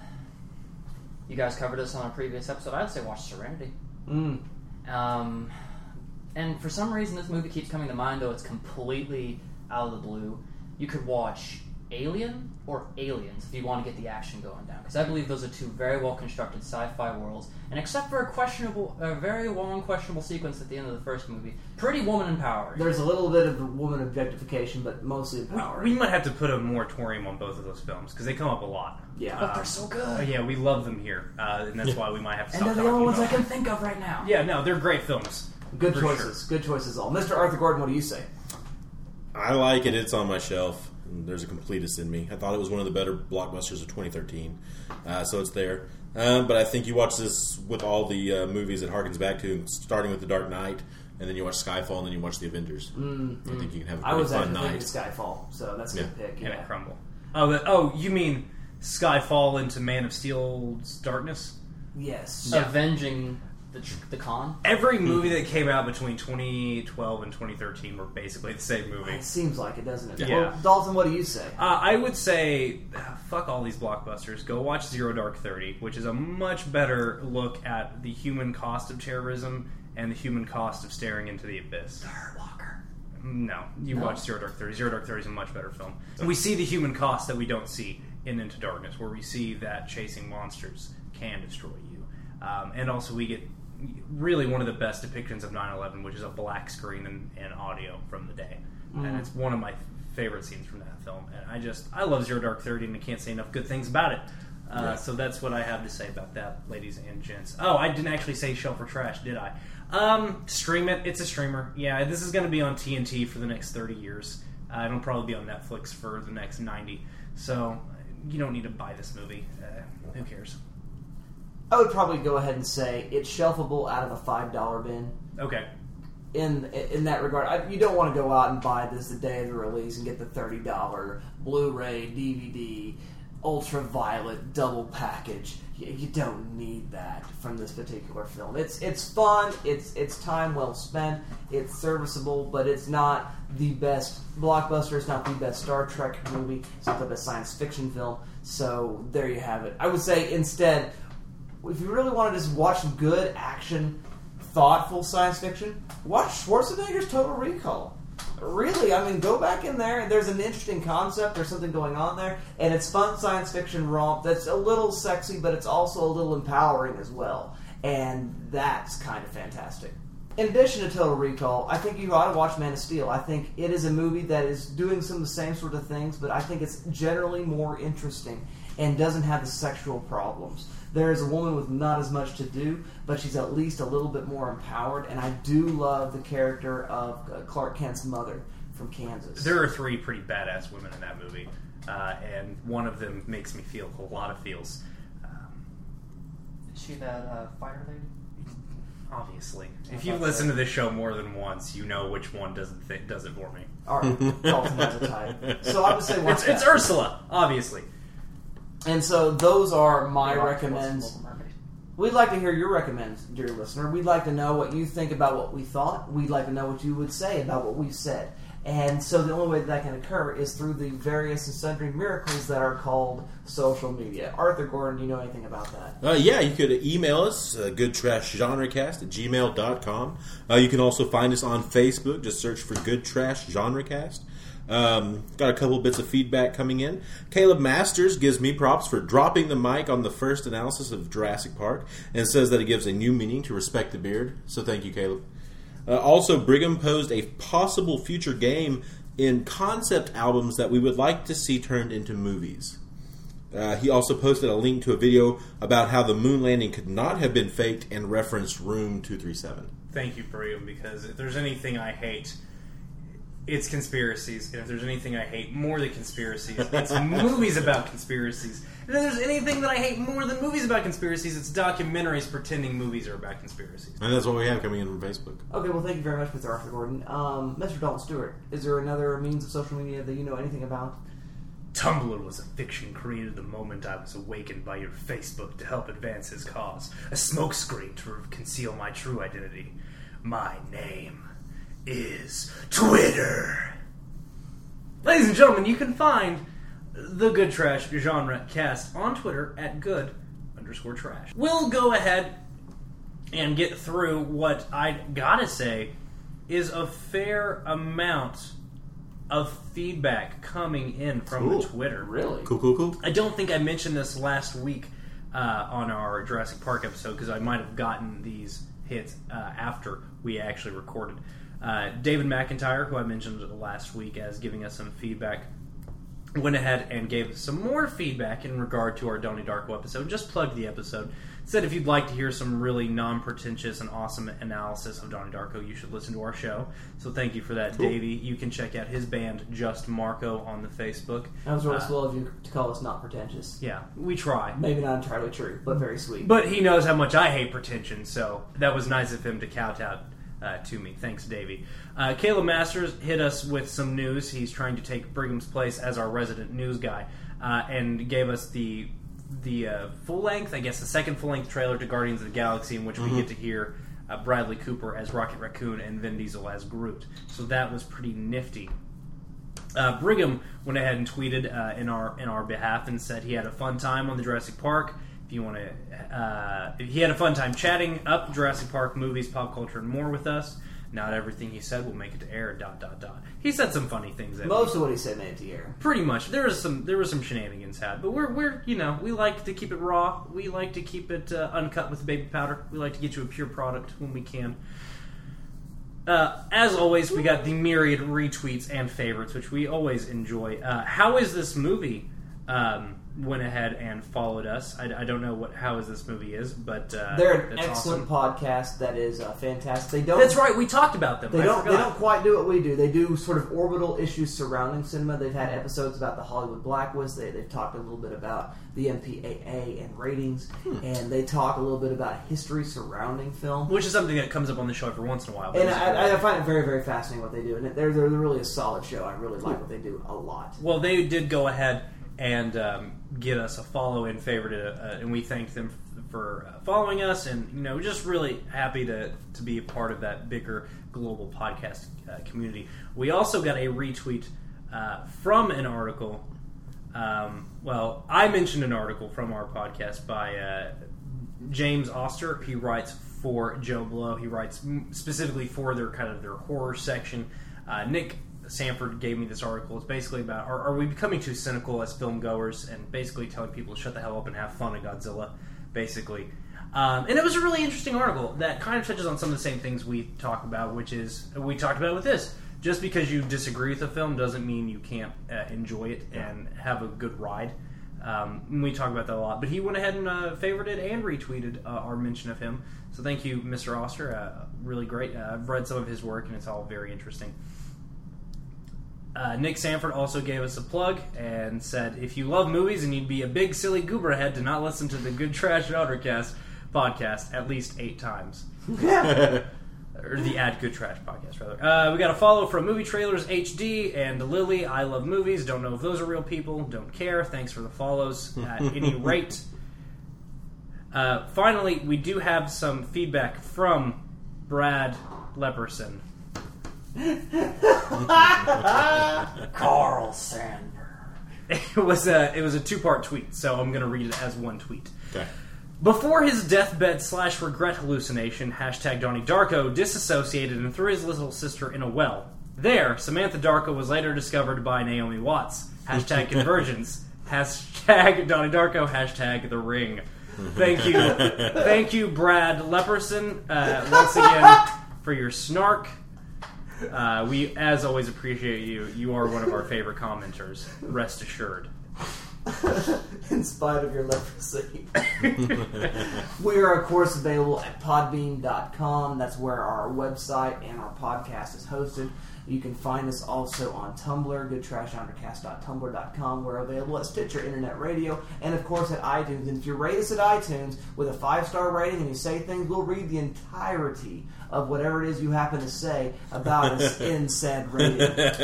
you guys covered this on a previous episode, I would say watch Serenity. Mm. Um, and for some reason, this movie keeps coming to mind, though it's completely out of the blue. You could watch Alien or Aliens if you want to get the action going down. Because I believe those are two very well-constructed sci-fi worlds. And except for a questionable, a very long questionable sequence at the end of the first movie, pretty woman-empowered. There's a little bit of woman objectification, but mostly empowered. We, we might have to put a moratorium on both of those films, because they come up a lot. Yeah. But uh, they're so good. Yeah, we love them here. Uh, and that's yeah. why we might have to stop talking about them. And they're the only ones I can think of right now. Yeah, no, they're great films. Good choices. Sure. Good choices all. Mister Arthur Gordon, what do you say? I like it. It's on my shelf. There's a completist in me. I thought it was one of the better blockbusters of twenty thirteen, uh, so it's there. Um, but I think you watch this with all the uh, movies it harkens back to, starting with The Dark Knight, and then you watch Skyfall, and then you watch The Avengers. Mm-hmm. I think you can have a pretty I was fun night. I was actually thinking Skyfall, so that's a yeah. good pick. Yeah. And a crumble. Oh, but, oh, you mean Skyfall into Man of Steel's Darkness? Yes. Yeah. Avenging the the Khan? Every movie that came out between twenty twelve and twenty thirteen were basically the same movie. It seems like it, doesn't it? Yeah. Well, Dalton, what do you say? Uh, I would say, fuck all these blockbusters. Go watch Zero Dark Thirty, which is a much better look at the human cost of terrorism and the human cost of staring into the abyss. The Hurt Walker. No. You no. watch Zero Dark Thirty. Zero Dark Thirty is a much better film. So we see the human cost that we don't see in Into Darkness, where we see that chasing monsters can destroy you. Um, and also we get really one of the best depictions of nine eleven, which is a black screen and, and audio from the day. Mm. And it's one of my favorite scenes from that film. And I just, I love Zero Dark Thirty, and I can't say enough good things about it. Uh, yeah. So that's what I have to say about that, ladies and gents. Oh, I didn't actually say Shell for Trash, did I? Um, stream it. It's a streamer. Yeah, this is going to be on T N T for the next thirty years. Uh, it'll probably be on Netflix for the next ninety. So you don't need to buy this movie. Uh, who cares? I would probably go ahead and say it's shelfable out of a five dollar bin. Okay. In in that regard, I, you don't want to go out and buy this the day of the release and get the thirty dollar Blu-ray, D V D, ultraviolet double package. You, you don't need that from this particular film. It's it's fun. It's it's time well spent. It's serviceable, but it's not the best blockbuster. It's not the best Star Trek movie. It's not the best science fiction film. So there you have it. I would say instead, if you really want to just watch good action, thoughtful science fiction, watch Schwarzenegger's Total Recall. Really, I mean, go back in there, and there's an interesting concept, there's something going on there, and it's fun science fiction romp that's a little sexy, but it's also a little empowering as well, and that's kind of fantastic. In addition to Total Recall, I think you ought to watch Man of Steel. I think it is a movie that is doing some of the same sort of things, but I think it's generally more interesting and doesn't have the sexual problems. There is a woman with not as much to do, but she's at least a little bit more empowered, and I do love the character of Clark Kent's mother from Kansas. There are three pretty badass women in that movie, uh, and one of them makes me feel a lot of feels. Um, Is she that uh, fire lady? Obviously. I if you've listened to this show more than once, you know which one doesn't th- does it for me. Alright, Dalton has a type. So I would say watch it's, it's Ursula, obviously. And so those are my recommends. We'd like to hear your recommends, dear listener. We'd like to know what you think about what we thought. We'd like to know what you would say about what we've said. And so the only way that can occur is through the various and sundry miracles that are called social media. Arthur Gordon, do you know anything about that? Uh, yeah, you could email us, uh, goodtrashgenrecast at gmail dot com. Uh, you can also find us on Facebook. Just search for Good Trash Genrecast. Um, got a couple bits of feedback coming in. Caleb Masters gives me props for dropping the mic on the first analysis of Jurassic Park and says that it gives a new meaning to Respect the Beard. So thank you, Caleb. Uh, also, Brigham posed a possible future game in concept albums that we would like to see turned into movies. Uh, he also posted a link to a video about how the moon landing could not have been faked and referenced Room two thirty-seven. Thank you, Brigham, because if there's anything I hate, it's conspiracies, and if there's anything I hate more than conspiracies, it's movies about conspiracies. And if there's anything that I hate more than movies about conspiracies, it's documentaries pretending movies are about conspiracies. And that's what we have coming in from Facebook. Okay, well, thank you very much, Mister Arthur Gordon. Um, Mister Dalton Stewart, is there another means of social media that you know anything about? Tumblr was a fiction created the moment I was awakened by your Facebook to help advance his cause. A smokescreen to conceal my true identity. My name is Twitter. Ladies and gentlemen, you can find the Good Trash Genre Cast on Twitter at good underscore trash. We'll go ahead and get through what I gotta say is a fair amount of feedback coming in from cool. the Twitter. Really? Cool, cool, cool. I don't think I mentioned this last week uh, on our Jurassic Park episode because I might have gotten these hits uh, after we actually recorded. Uh, David McIntyre, who I mentioned last week as giving us some feedback, went ahead and gave us some more feedback in regard to our Donnie Darko episode. Just plugged the episode. Said if you'd like to hear some really non-pretentious and awesome analysis of Donnie Darko, you should listen to our show. So thank you for that, cool. Davey. You can check out his band, Just Marco, on the Facebook. That was really uh, slow of you to call us not pretentious. Yeah, we try. Maybe not entirely true, but very sweet. But he knows how much I hate pretension, so that was nice of him to kowtow Uh, to me. Thanks, Davey. Uh, Caleb Masters hit us with some news. He's trying to take Brigham's place as our resident news guy uh, and gave us the the uh, full-length, I guess the second full-length trailer to Guardians of the Galaxy in which mm-hmm. we get to hear uh, Bradley Cooper as Rocket Raccoon and Vin Diesel as Groot. So that was pretty nifty. Uh, Brigham went ahead and tweeted uh, in our in our behalf and said he had a fun time on the Jurassic Park. If you want to, uh, he had a fun time chatting up Jurassic Park movies, pop culture, and more with us. Not everything he said will make it to air, dot, dot, dot. He said some funny things. That Most week. of what he said made it to air. Pretty much. There was some there was some shenanigans had, but we're, we're you know, we like to keep it raw. We like to keep it uh, uncut with baby powder. We like to get you a pure product when we can. Uh, as always, we got the myriad retweets and favorites, which we always enjoy. Uh, how is this movie... Um, went ahead and followed us. I, I don't know what how is this movie is, but uh, they're an excellent awesome. podcast that is uh, fantastic. They don't. That's right. We talked about them. They I don't. Forgot. They don't quite do what we do. They do sort of orbital issues surrounding cinema. They've had episodes about the Hollywood blacklist. They they've talked a little bit about the M P A A and ratings, hmm. and they talk a little bit about history surrounding film, which is something that comes up on the show every once in a while. And I, I find it very very fascinating what they do, and they're they're really a solid show. I really like what they do a lot. Well, they did go ahead and um, get us a follow and favorite, uh, and we thank them f- for uh, following us, and you know, just really happy to, to be a part of that bigger global podcast uh, community. We also got a retweet uh, from an article. Um, well, I mentioned an article from our podcast by uh, James Oster. He writes for Joe Blow. He writes specifically for their kind of their horror section. Uh, Nick Sanford gave me this article. It's basically about, are, are we becoming too cynical as film goers, and basically telling people to shut the hell up and have fun at Godzilla, basically. Um, and it was a really interesting article that kind of touches on some of the same things we talk about, which is, we talked about with this. Just because you disagree with a film doesn't mean you can't uh, enjoy it yeah. and have a good ride. Um, and we talk about that a lot. But he went ahead and uh, favorited and retweeted uh, our mention of him. So thank you, Mister Oster. Uh, really great. Uh, I've read some of his work, and it's all very interesting. Uh, Nick Sanford also gave us a plug and said, if you love movies and you'd be a big silly gooberhead to not listen to the Good Trash Daughtercast podcast at least eight times. Or the Ad Good Trash podcast, rather. Uh, we got a follow from Movie Trailers H D and Lily, I love movies. Don't know if those are real people. Don't care. Thanks for the follows at any rate. Uh, finally, we do have some feedback from Brad Lepperson. Carl Sandburg. It was a it was a two part tweet, so I'm going to read it as one tweet. Okay. Before his deathbed slash regret hallucination, hashtag Donnie Darko disassociated and threw his little sister in a well. There, Samantha Darko was later discovered by Naomi Watts. Hashtag Convergence. Hashtag Donnie Darko. Hashtag The Ring. Thank you, thank you, Brad Lepperson, uh, once again for your snark. Uh, we, as always, appreciate you. You are one of our favorite commenters. Rest assured. In spite of your leprosy. We are, of course, available at podbean dot com. That's where our website and our podcast is hosted. You can find us also on Tumblr, good trash undercast dot tumblr dot com. We're available at Stitcher Internet Radio, and of course at iTunes. And if you rate us at iTunes with a five-star rating and you say things, we'll read the entirety of whatever it is you happen to say about us in said rating.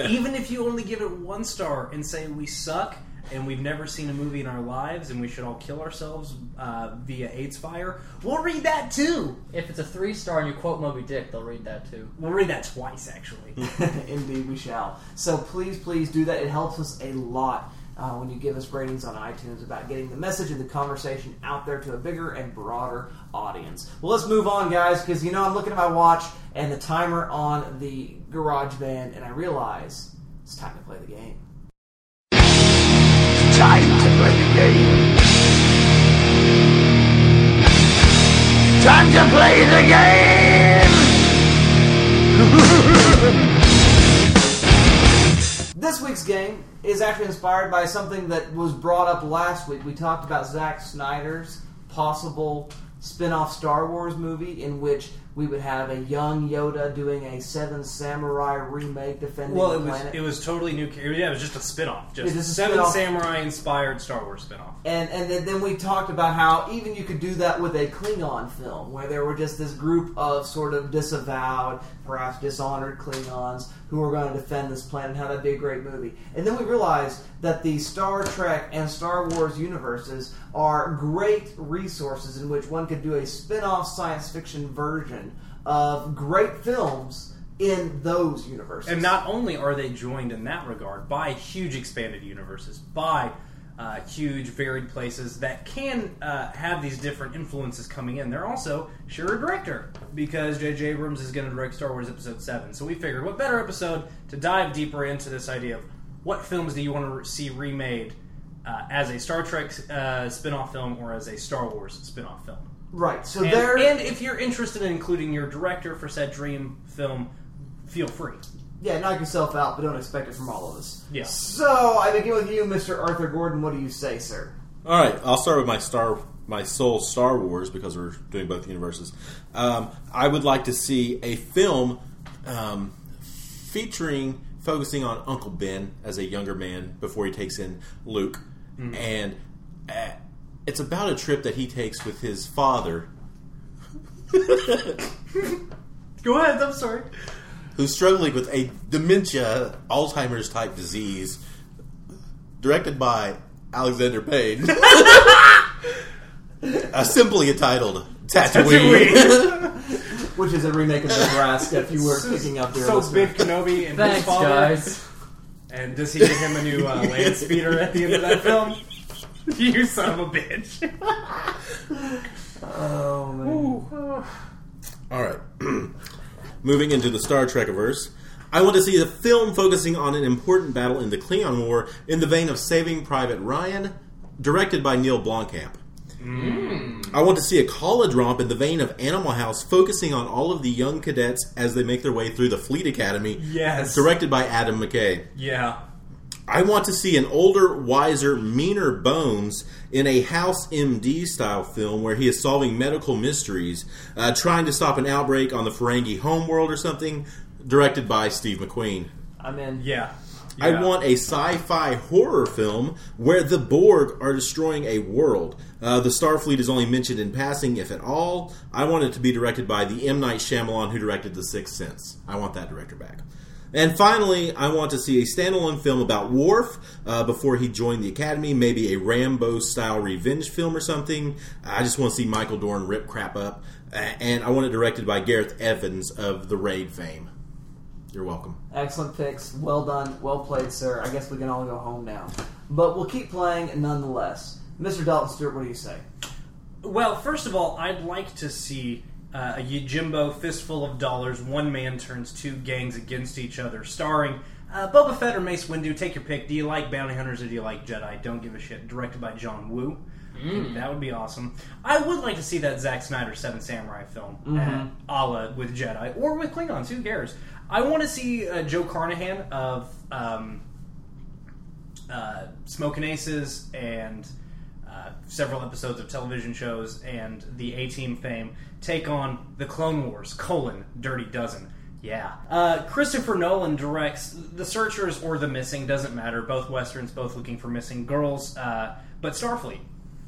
Even if you only give it one star and say we suck, and we've never seen a movie in our lives, and we should all kill ourselves uh, via AIDS fire, we'll read that too! If it's a three-star and you quote Moby Dick, they'll read that too. We'll read that twice, actually. Indeed, we shall. So please, please do that. It helps us a lot uh, when you give us ratings on iTunes about getting the message and the conversation out there to a bigger and broader audience. Well, let's move on, guys, because, you know, I'm looking at my watch and the timer on the GarageBand, and I realize it's time to play the game. Time to play the game. Time to play the game! This week's game is actually inspired by something that was brought up last week. We talked about Zack Snyder's possible spin-off Star Wars movie in which we would have a young Yoda doing a Seven Samurai remake defending well, the planet. Well, it was totally new. Yeah, it was just a spinoff. Just a Seven spin-off. Samurai-inspired Star Wars spinoff. And and then we talked about how even you could do that with a Klingon film, where there were just this group of sort of disavowed, perhaps dishonored Klingons who were going to defend this planet, and how that'd be a great movie. And then we realized that the Star Trek and Star Wars universes are great resources in which one could do a spinoff science fiction version of great films in those universes. And not only are they joined in that regard by huge expanded universes, by uh, huge, varied places that can uh, have these different influences coming in. They're also sure a director, because J J Abrams is going to direct Star Wars Episode seven. So we figured what better episode to dive deeper into this idea of what films do you want to see remade uh, as a Star Trek uh, spin-off film or as a Star Wars spin-off film. Right. So and, there, and if you're interested in including your director for said dream film, feel free. Yeah, knock yourself out, but don't expect it from all of us. Yeah. So I begin with you, Mister Arthur Gordon. What do you say, sir? All right, I'll start with my star, my sole Star Wars, because we're doing both universes. Um, I would like to see a film um, featuring, focusing on Uncle Ben as a younger man before he takes in Luke, mm-hmm. and. Uh, It's about a trip that he takes with his father. Go ahead, I'm sorry. Who's struggling with a dementia, Alzheimer's type disease, directed by Alexander Payne. uh, simply entitled Tatooine. Tatooine. Which is a remake of Nebraska, if you were so, picking up there. So Big Kenobi and Thanks, his father. Guys. And does he give him a new uh, land speeder at the end of that film? You son of a bitch. Oh, man. Alright. Moving into the Star Trek-averse. I want to see a film focusing on an important battle in the Klingon War in the vein of Saving Private Ryan, directed by Neil Blomkamp. Mm. I want to see a college romp in the vein of Animal House, focusing on all of the young cadets as they make their way through the Fleet Academy, yes. directed by Adam McKay. Yeah. I want to see an older, wiser, meaner Bones in a House M D style film where he is solving medical mysteries, uh, trying to stop an outbreak on the Ferengi homeworld or something, directed by Steve McQueen. I'm in. Yeah. yeah. I want a sci-fi horror film where the Borg are destroying a world. Uh, the Starfleet is only mentioned in passing, if at all. I want it to be directed by the M. Night Shyamalan who directed The Sixth Sense. I want that director back. And finally, I want to see a standalone film about Worf uh, before he joined the Academy. Maybe a Rambo-style revenge film or something. I just want to see Michael Dorn rip crap up. Uh, and I want it directed by Gareth Evans of the Raid fame. You're welcome. Excellent picks. Well done. Well played, sir. I guess we can all go home now. But we'll keep playing nonetheless. Mister Dalton Stewart, what do you say? Well, first of all, I'd like to see... Uh, a Yojimbo Fistful of Dollars, One Man Turns Two Gangs Against Each Other, starring uh, Boba Fett or Mace Windu. Take your pick. Do you like Bounty Hunters or do you like Jedi? Don't give a shit. Directed by John Woo. Mm. That would be awesome. I would like to see that Zack Snyder Seven Samurai film, mm-hmm. uh, a la with Jedi, or with Klingons, who cares? I want to see uh, Joe Carnahan of um, uh, Smokin' Aces and... Uh, several episodes of television shows and the A-Team fame take on the Clone Wars, colon, Dirty Dozen. Yeah. Uh, Christopher Nolan directs The Searchers or The Missing, doesn't matter. Both Westerns, both looking for missing girls, uh, but Starfleet.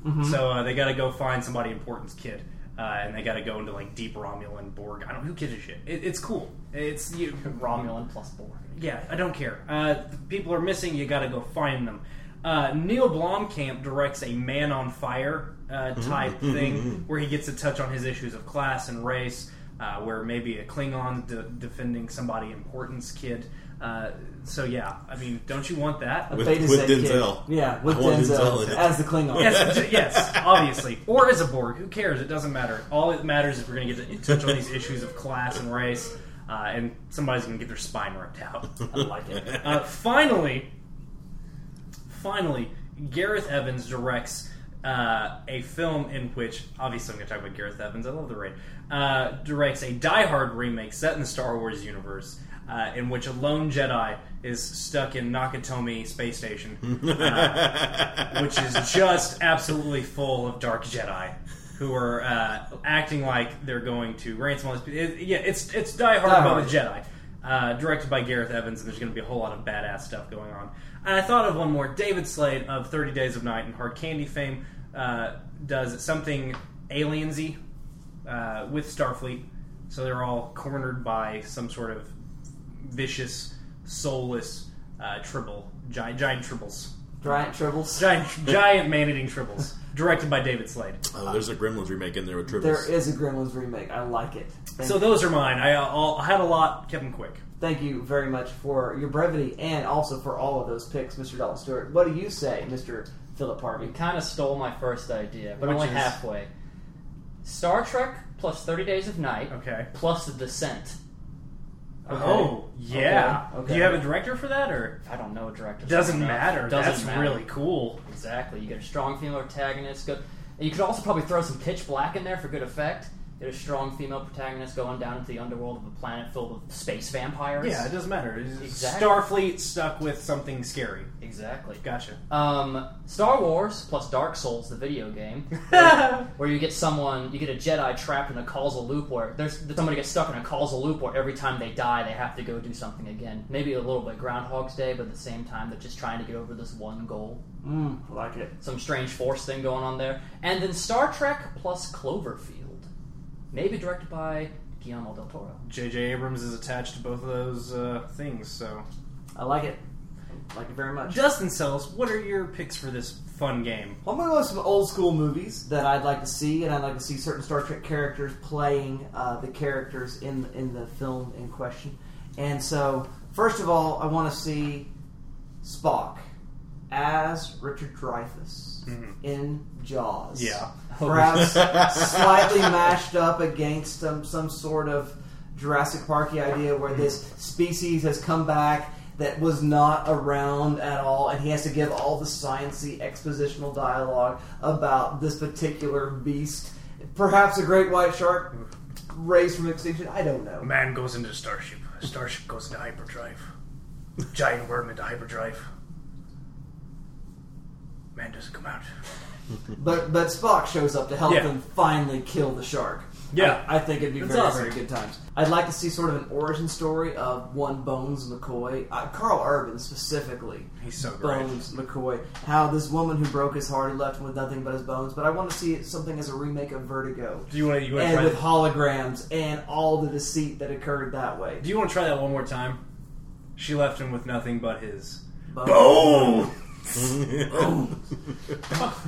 Mm-hmm. So uh, they gotta go find somebody important's kid. Uh, and they gotta go into, like, deep Romulan, Borg. I don't know, who gives a shit? It, it's cool. It's you, Romulan plus Borg. Yeah, I don't care. Uh, people are missing, you gotta go find them. Uh, Neil Blomkamp directs a Man on Fire uh, type thing where he gets to touch on his issues of class and race, uh, where maybe a Klingon de- defending somebody important's kid. Uh, so yeah, I mean, don't you want that? With, with Denzel. Kid. Yeah, with Denzel, Denzel as the Klingon. Yes, yes, obviously. Or as a Borg, who cares? It doesn't matter. All that matters is we're going to get to touch on these issues of class and race, uh, and somebody's going to get their spine ripped out. I like it. Uh, finally... Finally, Gareth Evans directs uh, a film in which, obviously I'm going to talk about Gareth Evans, I love The Raid, uh, directs a Die Hard remake set in the Star Wars universe, uh, in which a lone Jedi is stuck in Nakatomi Space Station, uh, which is just absolutely full of dark Jedi who are uh, acting like they're going to ransom all these people. It, yeah, it's, it's Die Hard Die about a Jedi. Uh, directed by Gareth Evans, and there's going to be a whole lot of badass stuff going on. And I thought of one more. David Slade of thirty Days of Night and Hard Candy fame uh, does something aliensy uh, with Starfleet. So they're all cornered by some sort of vicious, soulless uh, tribble. Gi- giant tribbles. Giant tribbles? Giant, giant man-eating tribbles. Directed by David Slade. Oh, there's a Gremlins remake in there with Tribbles. There is a Gremlins remake. I like it. Thank so you. Those are mine. I, uh, I had a lot. Kept them quick. Thank you very much for your brevity and also for all of those picks, Mister Dalton Stewart. What do you say, Mister Philip Harvey. You kind of stole my first idea, but Which only is... halfway. Star Trek plus thirty Days of Night, okay, plus The Descent. Okay. Oh, yeah. Okay. Okay. Do you have a director for that, or? I don't know a director. Doesn't matter. Doesn't That's matter. Really cool. Exactly. You get a strong female protagonist. Go... You could also probably throw some Pitch Black in there for good effect. Get a strong female protagonist going down into the underworld of a planet filled with space vampires. Yeah, it doesn't matter. It's exactly. Starfleet stuck with something scary. Exactly. Gotcha. Um, Star Wars plus Dark Souls, the video game, where, where you get someone, you get a Jedi trapped in a causal loop where there's somebody gets stuck in a causal loop where every time they die, they have to go do something again. Maybe a little bit Groundhog's Day, but at the same time, they're just trying to get over this one goal. Mm, I like it. Some strange force thing going on there. And then Star Trek plus Cloverfield. Maybe directed by Guillermo del Toro. J J. Abrams is attached to both of those uh, things, so... I like it. I like it very much. Justin Sells, what are your picks for this fun game? Well, I'm going to go with some old-school movies that I'd like to see, and I'd like to see certain Star Trek characters playing uh, the characters in, in the film in question. And so, first of all, I want to see Spock as Richard Dreyfuss mm-hmm. in Jaws. Yeah. Perhaps slightly mashed up against some, some sort of Jurassic Park-y idea where this species has come back that was not around at all, and he has to give all the sciencey expositional dialogue about this particular beast. Perhaps a great white shark raised from extinction. I don't know. Man goes into Starship. Starship goes into hyperdrive. Giant worm into hyperdrive. Man doesn't come out. But but Spock shows up to help yeah. them finally kill the shark. Yeah. I, I think it'd be That's very, awesome. very good times. I'd like to see sort of an origin story of one Bones McCoy, uh, Carl Urban specifically. He's so great. Bones McCoy. How this woman who broke his heart and left him with nothing but his bones, but I want to see something as a remake of Vertigo. Do you want to, you want to try with that? Holograms and all the deceit that occurred that way. Do you want to try that one more time? She left him with nothing but his... Bones! Bones! Bones.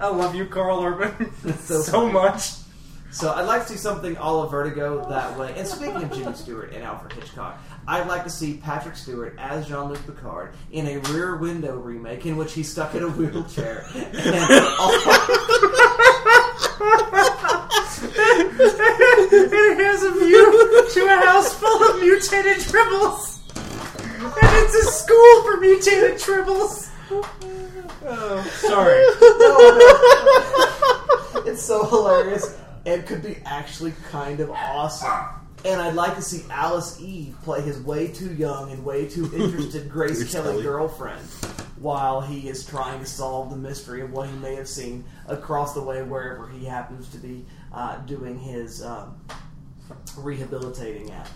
I love you, Carl Urban, so, so much. So I'd like to see something a la Vertigo that way. And speaking of Jimmy Stewart and Alfred Hitchcock, I'd like to see Patrick Stewart as Jean-Luc Picard in a Rear Window remake in which he's stuck in a wheelchair. And it has a view to a house full of mutated Tribbles. And it's a school for mutated Tribbles. Oh, sorry. No, no. It's so hilarious and could be actually kind of awesome. And I'd like to see Alice Eve play his way too young and way too interested Grace Kelly girlfriend while he is trying to solve the mystery of what he may have seen across the way wherever he happens to be uh, doing his um, rehabilitating at.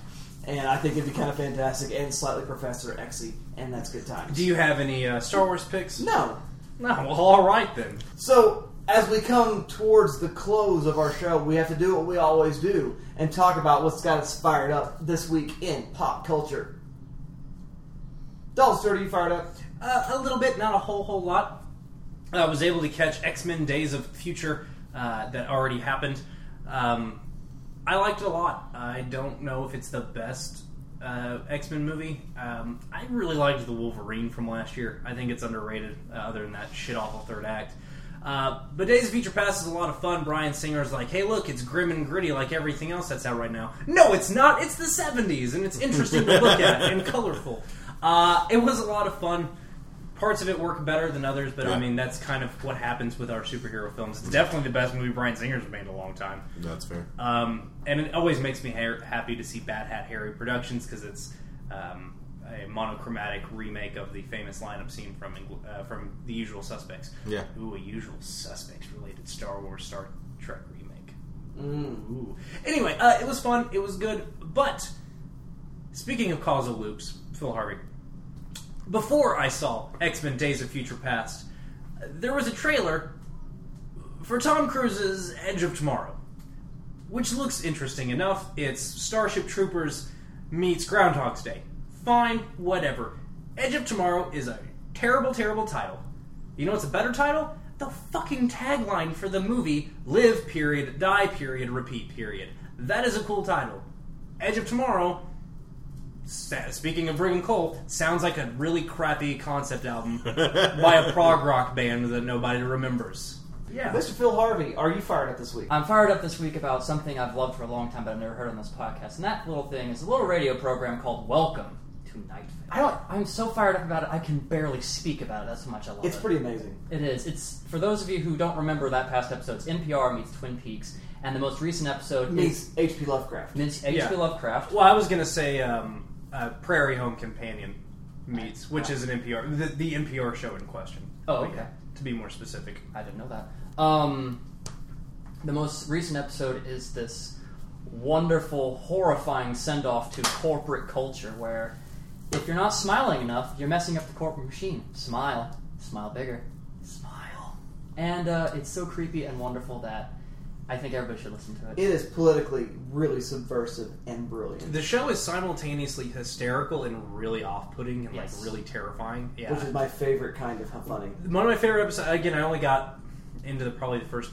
And I think it'd be kind of fantastic and slightly Professor X-y, and that's good times. Do you have any uh, Star Wars picks? No. No, well, all right then. So, as we come towards the close of our show, we have to do what we always do and talk about what's got us fired up this week in pop culture. Dalton Stewart, are you fired up? Uh, a little bit, not a whole, whole lot. I was able to catch X-Men Days of Future uh, that already happened. Um... I liked it a lot. I don't know if it's the best uh, X-Men movie. Um, I really liked The Wolverine from last year. I think it's underrated, uh, other than that shit-awful third act. Uh, but Days of Future Past is a lot of fun. Bryan Singer's like, hey, look, it's grim and gritty like everything else that's out right now. No, it's not. It's the seventies, and it's interesting to look at and colorful. Uh, it was a lot of fun. Parts of it work better than others, but yeah. I mean, that's kind of what happens with our superhero films. It's definitely the best movie Bryan Singer's made in a long time. That's fair. Um, and it always makes me ha- happy to see Bad Hat Harry Productions, because it's um, a monochromatic remake of the famous lineup scene from Ingl- uh, from The Usual Suspects. Yeah. Ooh, a Usual Suspects-related Star Wars Star Trek remake. Mm. Ooh. Anyway, uh, it was fun. It was good. But, speaking of causal loops, Phil Harvey... Before I saw X-Men Days of Future Past, there was a trailer for Tom Cruise's Edge of Tomorrow, which looks interesting enough. It's Starship Troopers meets Groundhog's Day. Fine, whatever. Edge of Tomorrow is a terrible, terrible title. You know what's a better title? The fucking tagline for the movie, live, period, die, period, repeat, period. That is a cool title. Edge of Tomorrow speaking of Brigham Cole, sounds like a really crappy concept album by a prog rock band that nobody remembers. Yeah. Mister Phil Harvey, are you fired up this week? I'm fired up this week about something I've loved for a long time but I've never heard on this podcast. And that little thing is a little radio program called Welcome to Night Vale. I don't, I'm so fired up about it, I can barely speak about it. That's how much I love it. It's pretty amazing. It is. It's for those of you who don't remember that past episode, it's N P R meets Twin Peaks. And the most recent episode meets is... H P. Lovecraft. Meets H P. Yeah. Lovecraft. Well, I was going to say um, uh, Prairie Home Companion meets, which oh. is an N P R... The, the N P R show in question. Oh, okay. Yeah, to be more specific. I didn't know that. Um, the most recent episode is this wonderful, horrifying send-off to corporate culture where if you're not smiling enough, you're messing up the corporate machine. Smile. Smile bigger. Smile. And uh, it's so creepy and wonderful that... I think everybody should listen to it. It is politically really subversive and brilliant. The show is simultaneously hysterical and really off-putting and yes. like really terrifying. Yeah. Which is my favorite kind of funny. One of my favorite episodes, again, I only got into the, probably the first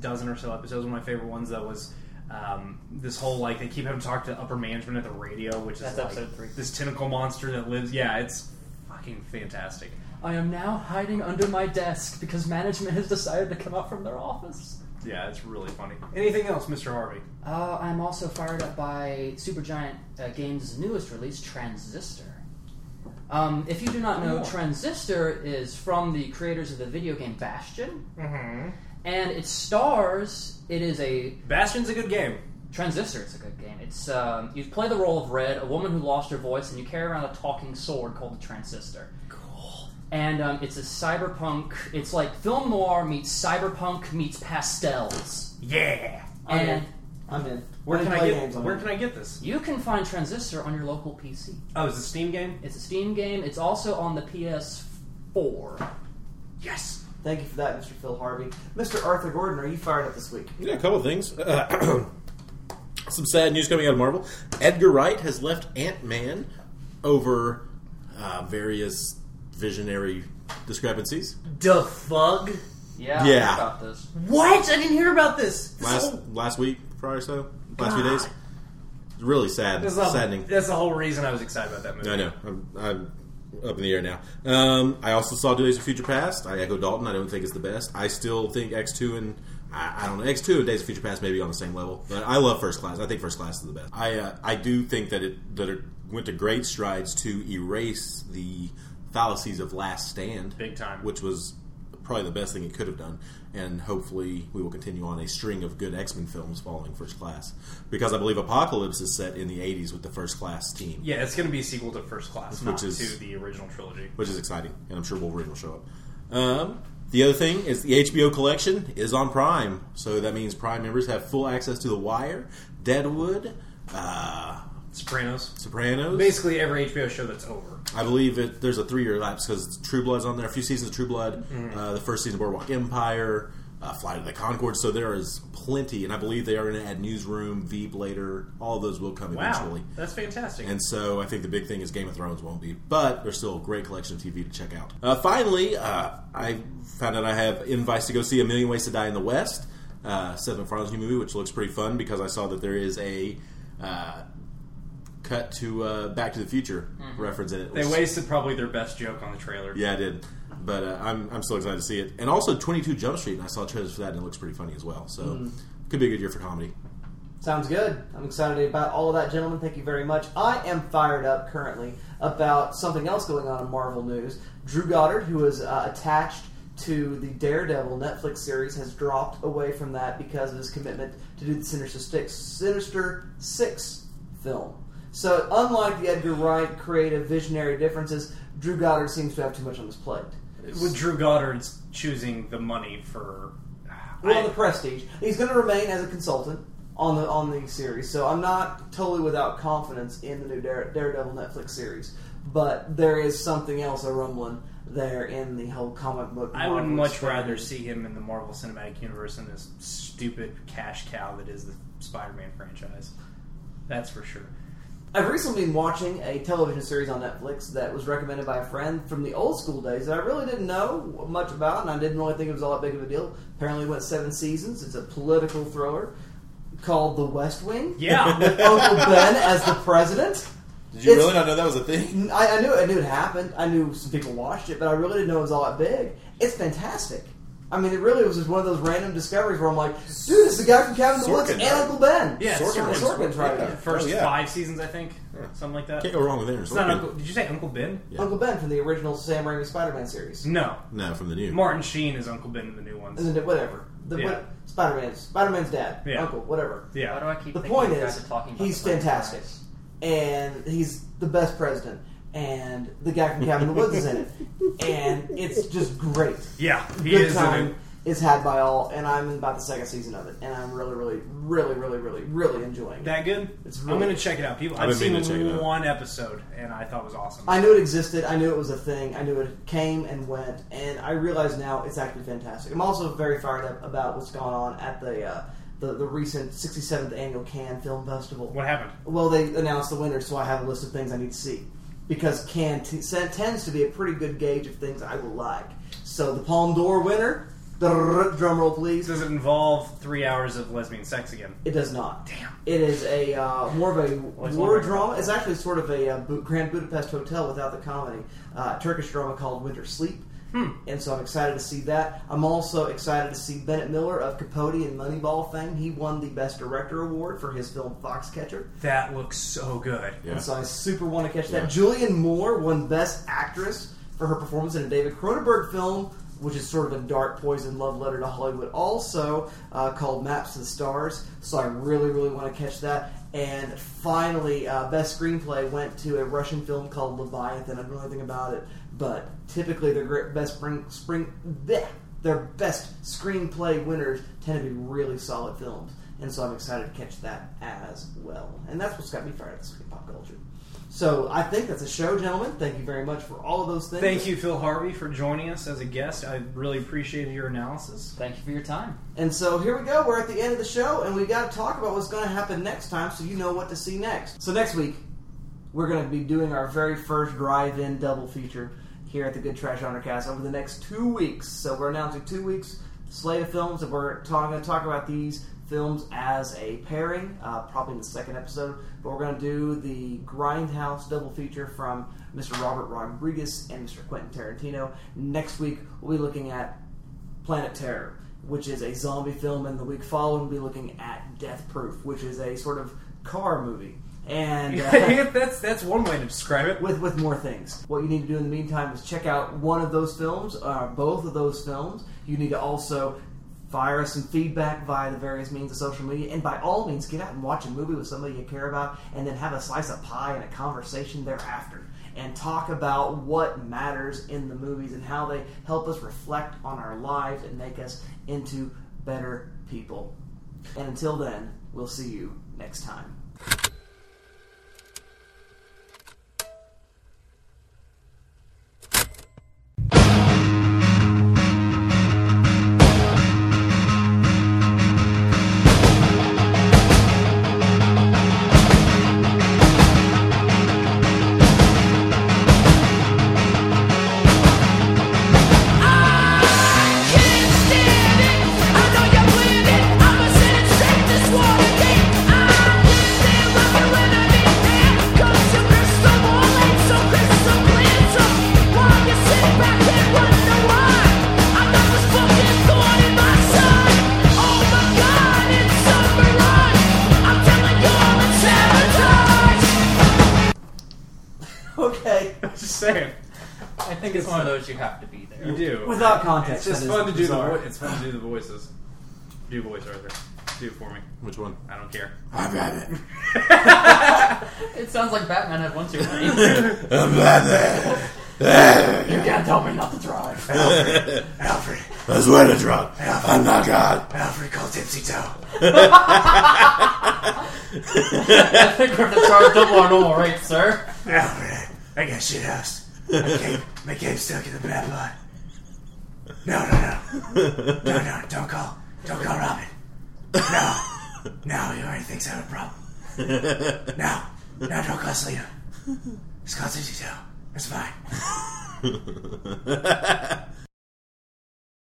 dozen or so episodes. One of my favorite ones, though, was um, this whole, like, they keep having to talk to upper management at the radio, which is That's like episode three. This tentacle monster that lives. Yeah, it's fucking fantastic. I am now hiding under my desk because management has decided to come out from their office. Yeah, it's really funny. Anything else, Mister Harvey? Uh, I'm also fired up by Supergiant uh, Games' newest release, Transistor. Um, if you do not know, oh. Transistor is from the creators of the video game Bastion. Mm-hmm. And it stars... It is a... Bastion's a good game. Transistor is a good game. It's um, you play the role of Red, a woman who lost her voice, and you carry around a talking sword called the Transistor. And um, it's a cyberpunk... It's like film noir meets cyberpunk meets pastels. Yeah! I'm and in. I'm in. Where, can I, get, where can I get this? You can find Transistor on your local P C. Oh, it's a Steam game? It's a Steam game. It's also on the P S four. Yes! Thank you for that, Mister Phil Harvey. Mister Arthur Gordon, are you fired up this week? Yeah, a couple of things. Uh, some sad news coming out of Marvel. Edgar Wright has left Ant-Man over uh, various... visionary discrepancies. The fuck? Yeah, yeah. I heard about this. What? I didn't hear about this. this last whole... last week, probably or so. Last God. few days. It's really sad. That's saddening. The, that's the whole reason I was excited about that movie. I know. I'm, I'm up in the air now. Um, I also saw Days of Future Past. I echo Dalton. I don't think it's the best. I still think X two and... I, I don't know. X two and Days of Future Past may be on the same level. But I love First Class. I think First Class is the best. I uh, I do think that it, that it went to great strides to erase the... fallacies of Last Stand, big time, which was probably the best thing it could have done, and hopefully we will continue on a string of good X-Men films following First Class, because I believe Apocalypse is set in the eighties with the First Class team. Yeah, it's going to be a sequel to First Class, which not is, to the original trilogy, which is exciting, and I'm sure Wolverine will show up. Um, the other thing is the H B O collection is on Prime, so that means Prime members have full access to The Wire, Deadwood, uh... Sopranos. Sopranos. Basically every H B O show that's over. I believe it, there's a three-year lapse because True Blood's on there. A few seasons of True Blood. Mm-hmm. Uh, the first season of Boardwalk Empire. Uh, Flight of the Conchords. So there is plenty. And I believe they are going to add Newsroom, Veep later. All of those will come wow. eventually. That's fantastic. And so I think the big thing is Game of Thrones won't be. But there's still a great collection of T V to check out. Uh, finally, uh, I found out I have invites to go see A Million Ways to Die in the West. Uh, Seth MacFarlane's new movie, which looks pretty fun because I saw that there is a... Uh, cut to uh, Back to the Future mm-hmm. reference in it. They wasted probably their best joke on the trailer. Yeah, I did. But uh, I'm I'm so excited to see it. And also twenty-two Jump Street, and I saw trailers for that, and it looks pretty funny as well. So mm. could be a good year for comedy. Sounds good. I'm excited about all of that, gentlemen. Thank you very much. I am fired up currently about something else going on in Marvel news. Drew Goddard, who is uh, attached to the Daredevil Netflix series, has dropped away from that because of his commitment to do the Sinister Six, Sinister Six film. So, unlike the Edgar Wright creative visionary differences, Drew Goddard seems to have too much on his plate. With Drew Goddard's choosing the money for... Well, I, the prestige. He's going to remain as a consultant on the on the series, so I'm not totally without confidence in the new Dare, Daredevil Netflix series. But there is something else a rumbling there in the whole comic book. I would much story. rather see him in the Marvel Cinematic Universe than this stupid cash cow that is the Spider-Man franchise. That's for sure. I've recently been watching a television series on Netflix that was recommended by a friend from the old school days that I really didn't know much about, and I didn't really think it was all that big of a deal. Apparently it went seven seasons. It's a political thriller called The West Wing. Yeah. With Uncle Ben as the president. Did you it's, really not know that was a thing? I, I knew it. I knew it happened. I knew some people watched it, but I really didn't know it was all that big. It's fantastic. I mean, it really was just one of those random discoveries where I'm like, dude, it's the guy from Cabin in the Woods and Uncle Ben. Yeah, Sorkin. Sorkin's right there. First oh, yeah. five seasons, I think. Yeah. Something like that. Can't go wrong with it. It's not Uncle, did you say Uncle Ben? Yeah. Uncle Ben from the original Sam Raimi Spider-Man series. No. No, from the new. Martin Sheen is Uncle Ben in the new ones. Isn't it? Whatever. The, yeah. what, Spider-Man's, Spider-Man's dad. Yeah. Uncle, whatever. Yeah. Why do I keep the point is, talking about he's fantastic. And he's the best president. And the guy from Cabin in the Woods is in it. And it's just great. Yeah, he Good is time in it. It's had by all, and I'm in about the second season of it, and I'm really, really, really, really, really, really enjoying it. That good? It's really I'm going to check it out. People, I've, I've seen one episode, and I thought it was awesome. I knew it existed. I knew it was a thing. I knew it came and went, and I realize now it's actually fantastic. I'm also very fired up about what's gone on at the... Uh, The, the recent sixty-seventh Annual Cannes Film Festival. What happened? Well, they announced the winners, so I have a list of things I need to see. Because Cannes t- tends to be a pretty good gauge of things I will like. So the Palme d'Or winner, drum roll please. Does it involve three hours of lesbian sex again? It does not. Damn. It is a uh, more of a war drama. It's actually sort of a uh, Grand Budapest Hotel without the comedy. Uh, Turkish drama called Winter Sleep. Hmm. And so I'm excited to see that. I'm also excited to see Bennett Miller of Capote and Moneyball fame. He won the Best Director Award for his film Foxcatcher. That looks so good. Yeah. And so I super want to catch yeah. that. Julianne Moore won Best Actress for her performance in a David Cronenberg film, which is sort of a dark poison love letter to Hollywood also, uh, called Maps to the Stars. So I really, really want to catch that. And finally, uh, Best Screenplay went to a Russian film called Leviathan. I don't know anything about it, but typically their best spring, spring, bleh, their best screenplay winners tend to be really solid films. And so I'm excited to catch that as well. And that's what's got me fired up this week in pop culture. So I think that's a show, gentlemen. Thank you very much for all of those things. Thank you, Phil Harvey, for joining us as a guest. I really appreciated your analysis. Thank you for your time. And so here we go. We're at the end of the show, and we got to talk about what's going to happen next time so you know what to see next. So next week, we're going to be doing our very first drive-in double feature here at the Good Trash Undercast over the next two weeks. So we're announcing two weeks slate of films, and we're going to talk about these films as a pairing, uh, probably in the second episode, but we're going to do the Grindhouse double feature from Mister Robert Rodriguez and Mister Quentin Tarantino. Next week, we'll be looking at Planet Terror, which is a zombie film, and the week following, we'll be looking at Death Proof, which is a sort of car movie. And uh, that's that's one way to describe it. With with more things, what you need to do in the meantime is check out one of those films, uh, both of those films. You need to also fire us some feedback via the various means of social media, and by all means, get out and watch a movie with somebody you care about, and then have a slice of pie and a conversation thereafter, and talk about what matters in the movies and how they help us reflect on our lives and make us into better people. And until then, we'll see you next time. You have to be there. You do. Without context. It's just fun to do the vo- it's fun to do the voices. Do a voice, Arthur. Do it for me. Which one? I don't care. I'm at it. It sounds like Batman had one too many. I'm at it. You can't tell me not to drive. Alfred. Alfred. I swear to drive. I'm not God. Alfred, call Tipsy Toe. I think we're going to charge double our normal rate, sir. Alfred, I got shit housed. My game, my game's stuck in the bad line. No, no, no. No, no, don't call. Don't call Robin. No. No, he already thinks I have a problem. No. No, don't call Selena. It's called City Toe. It's fine.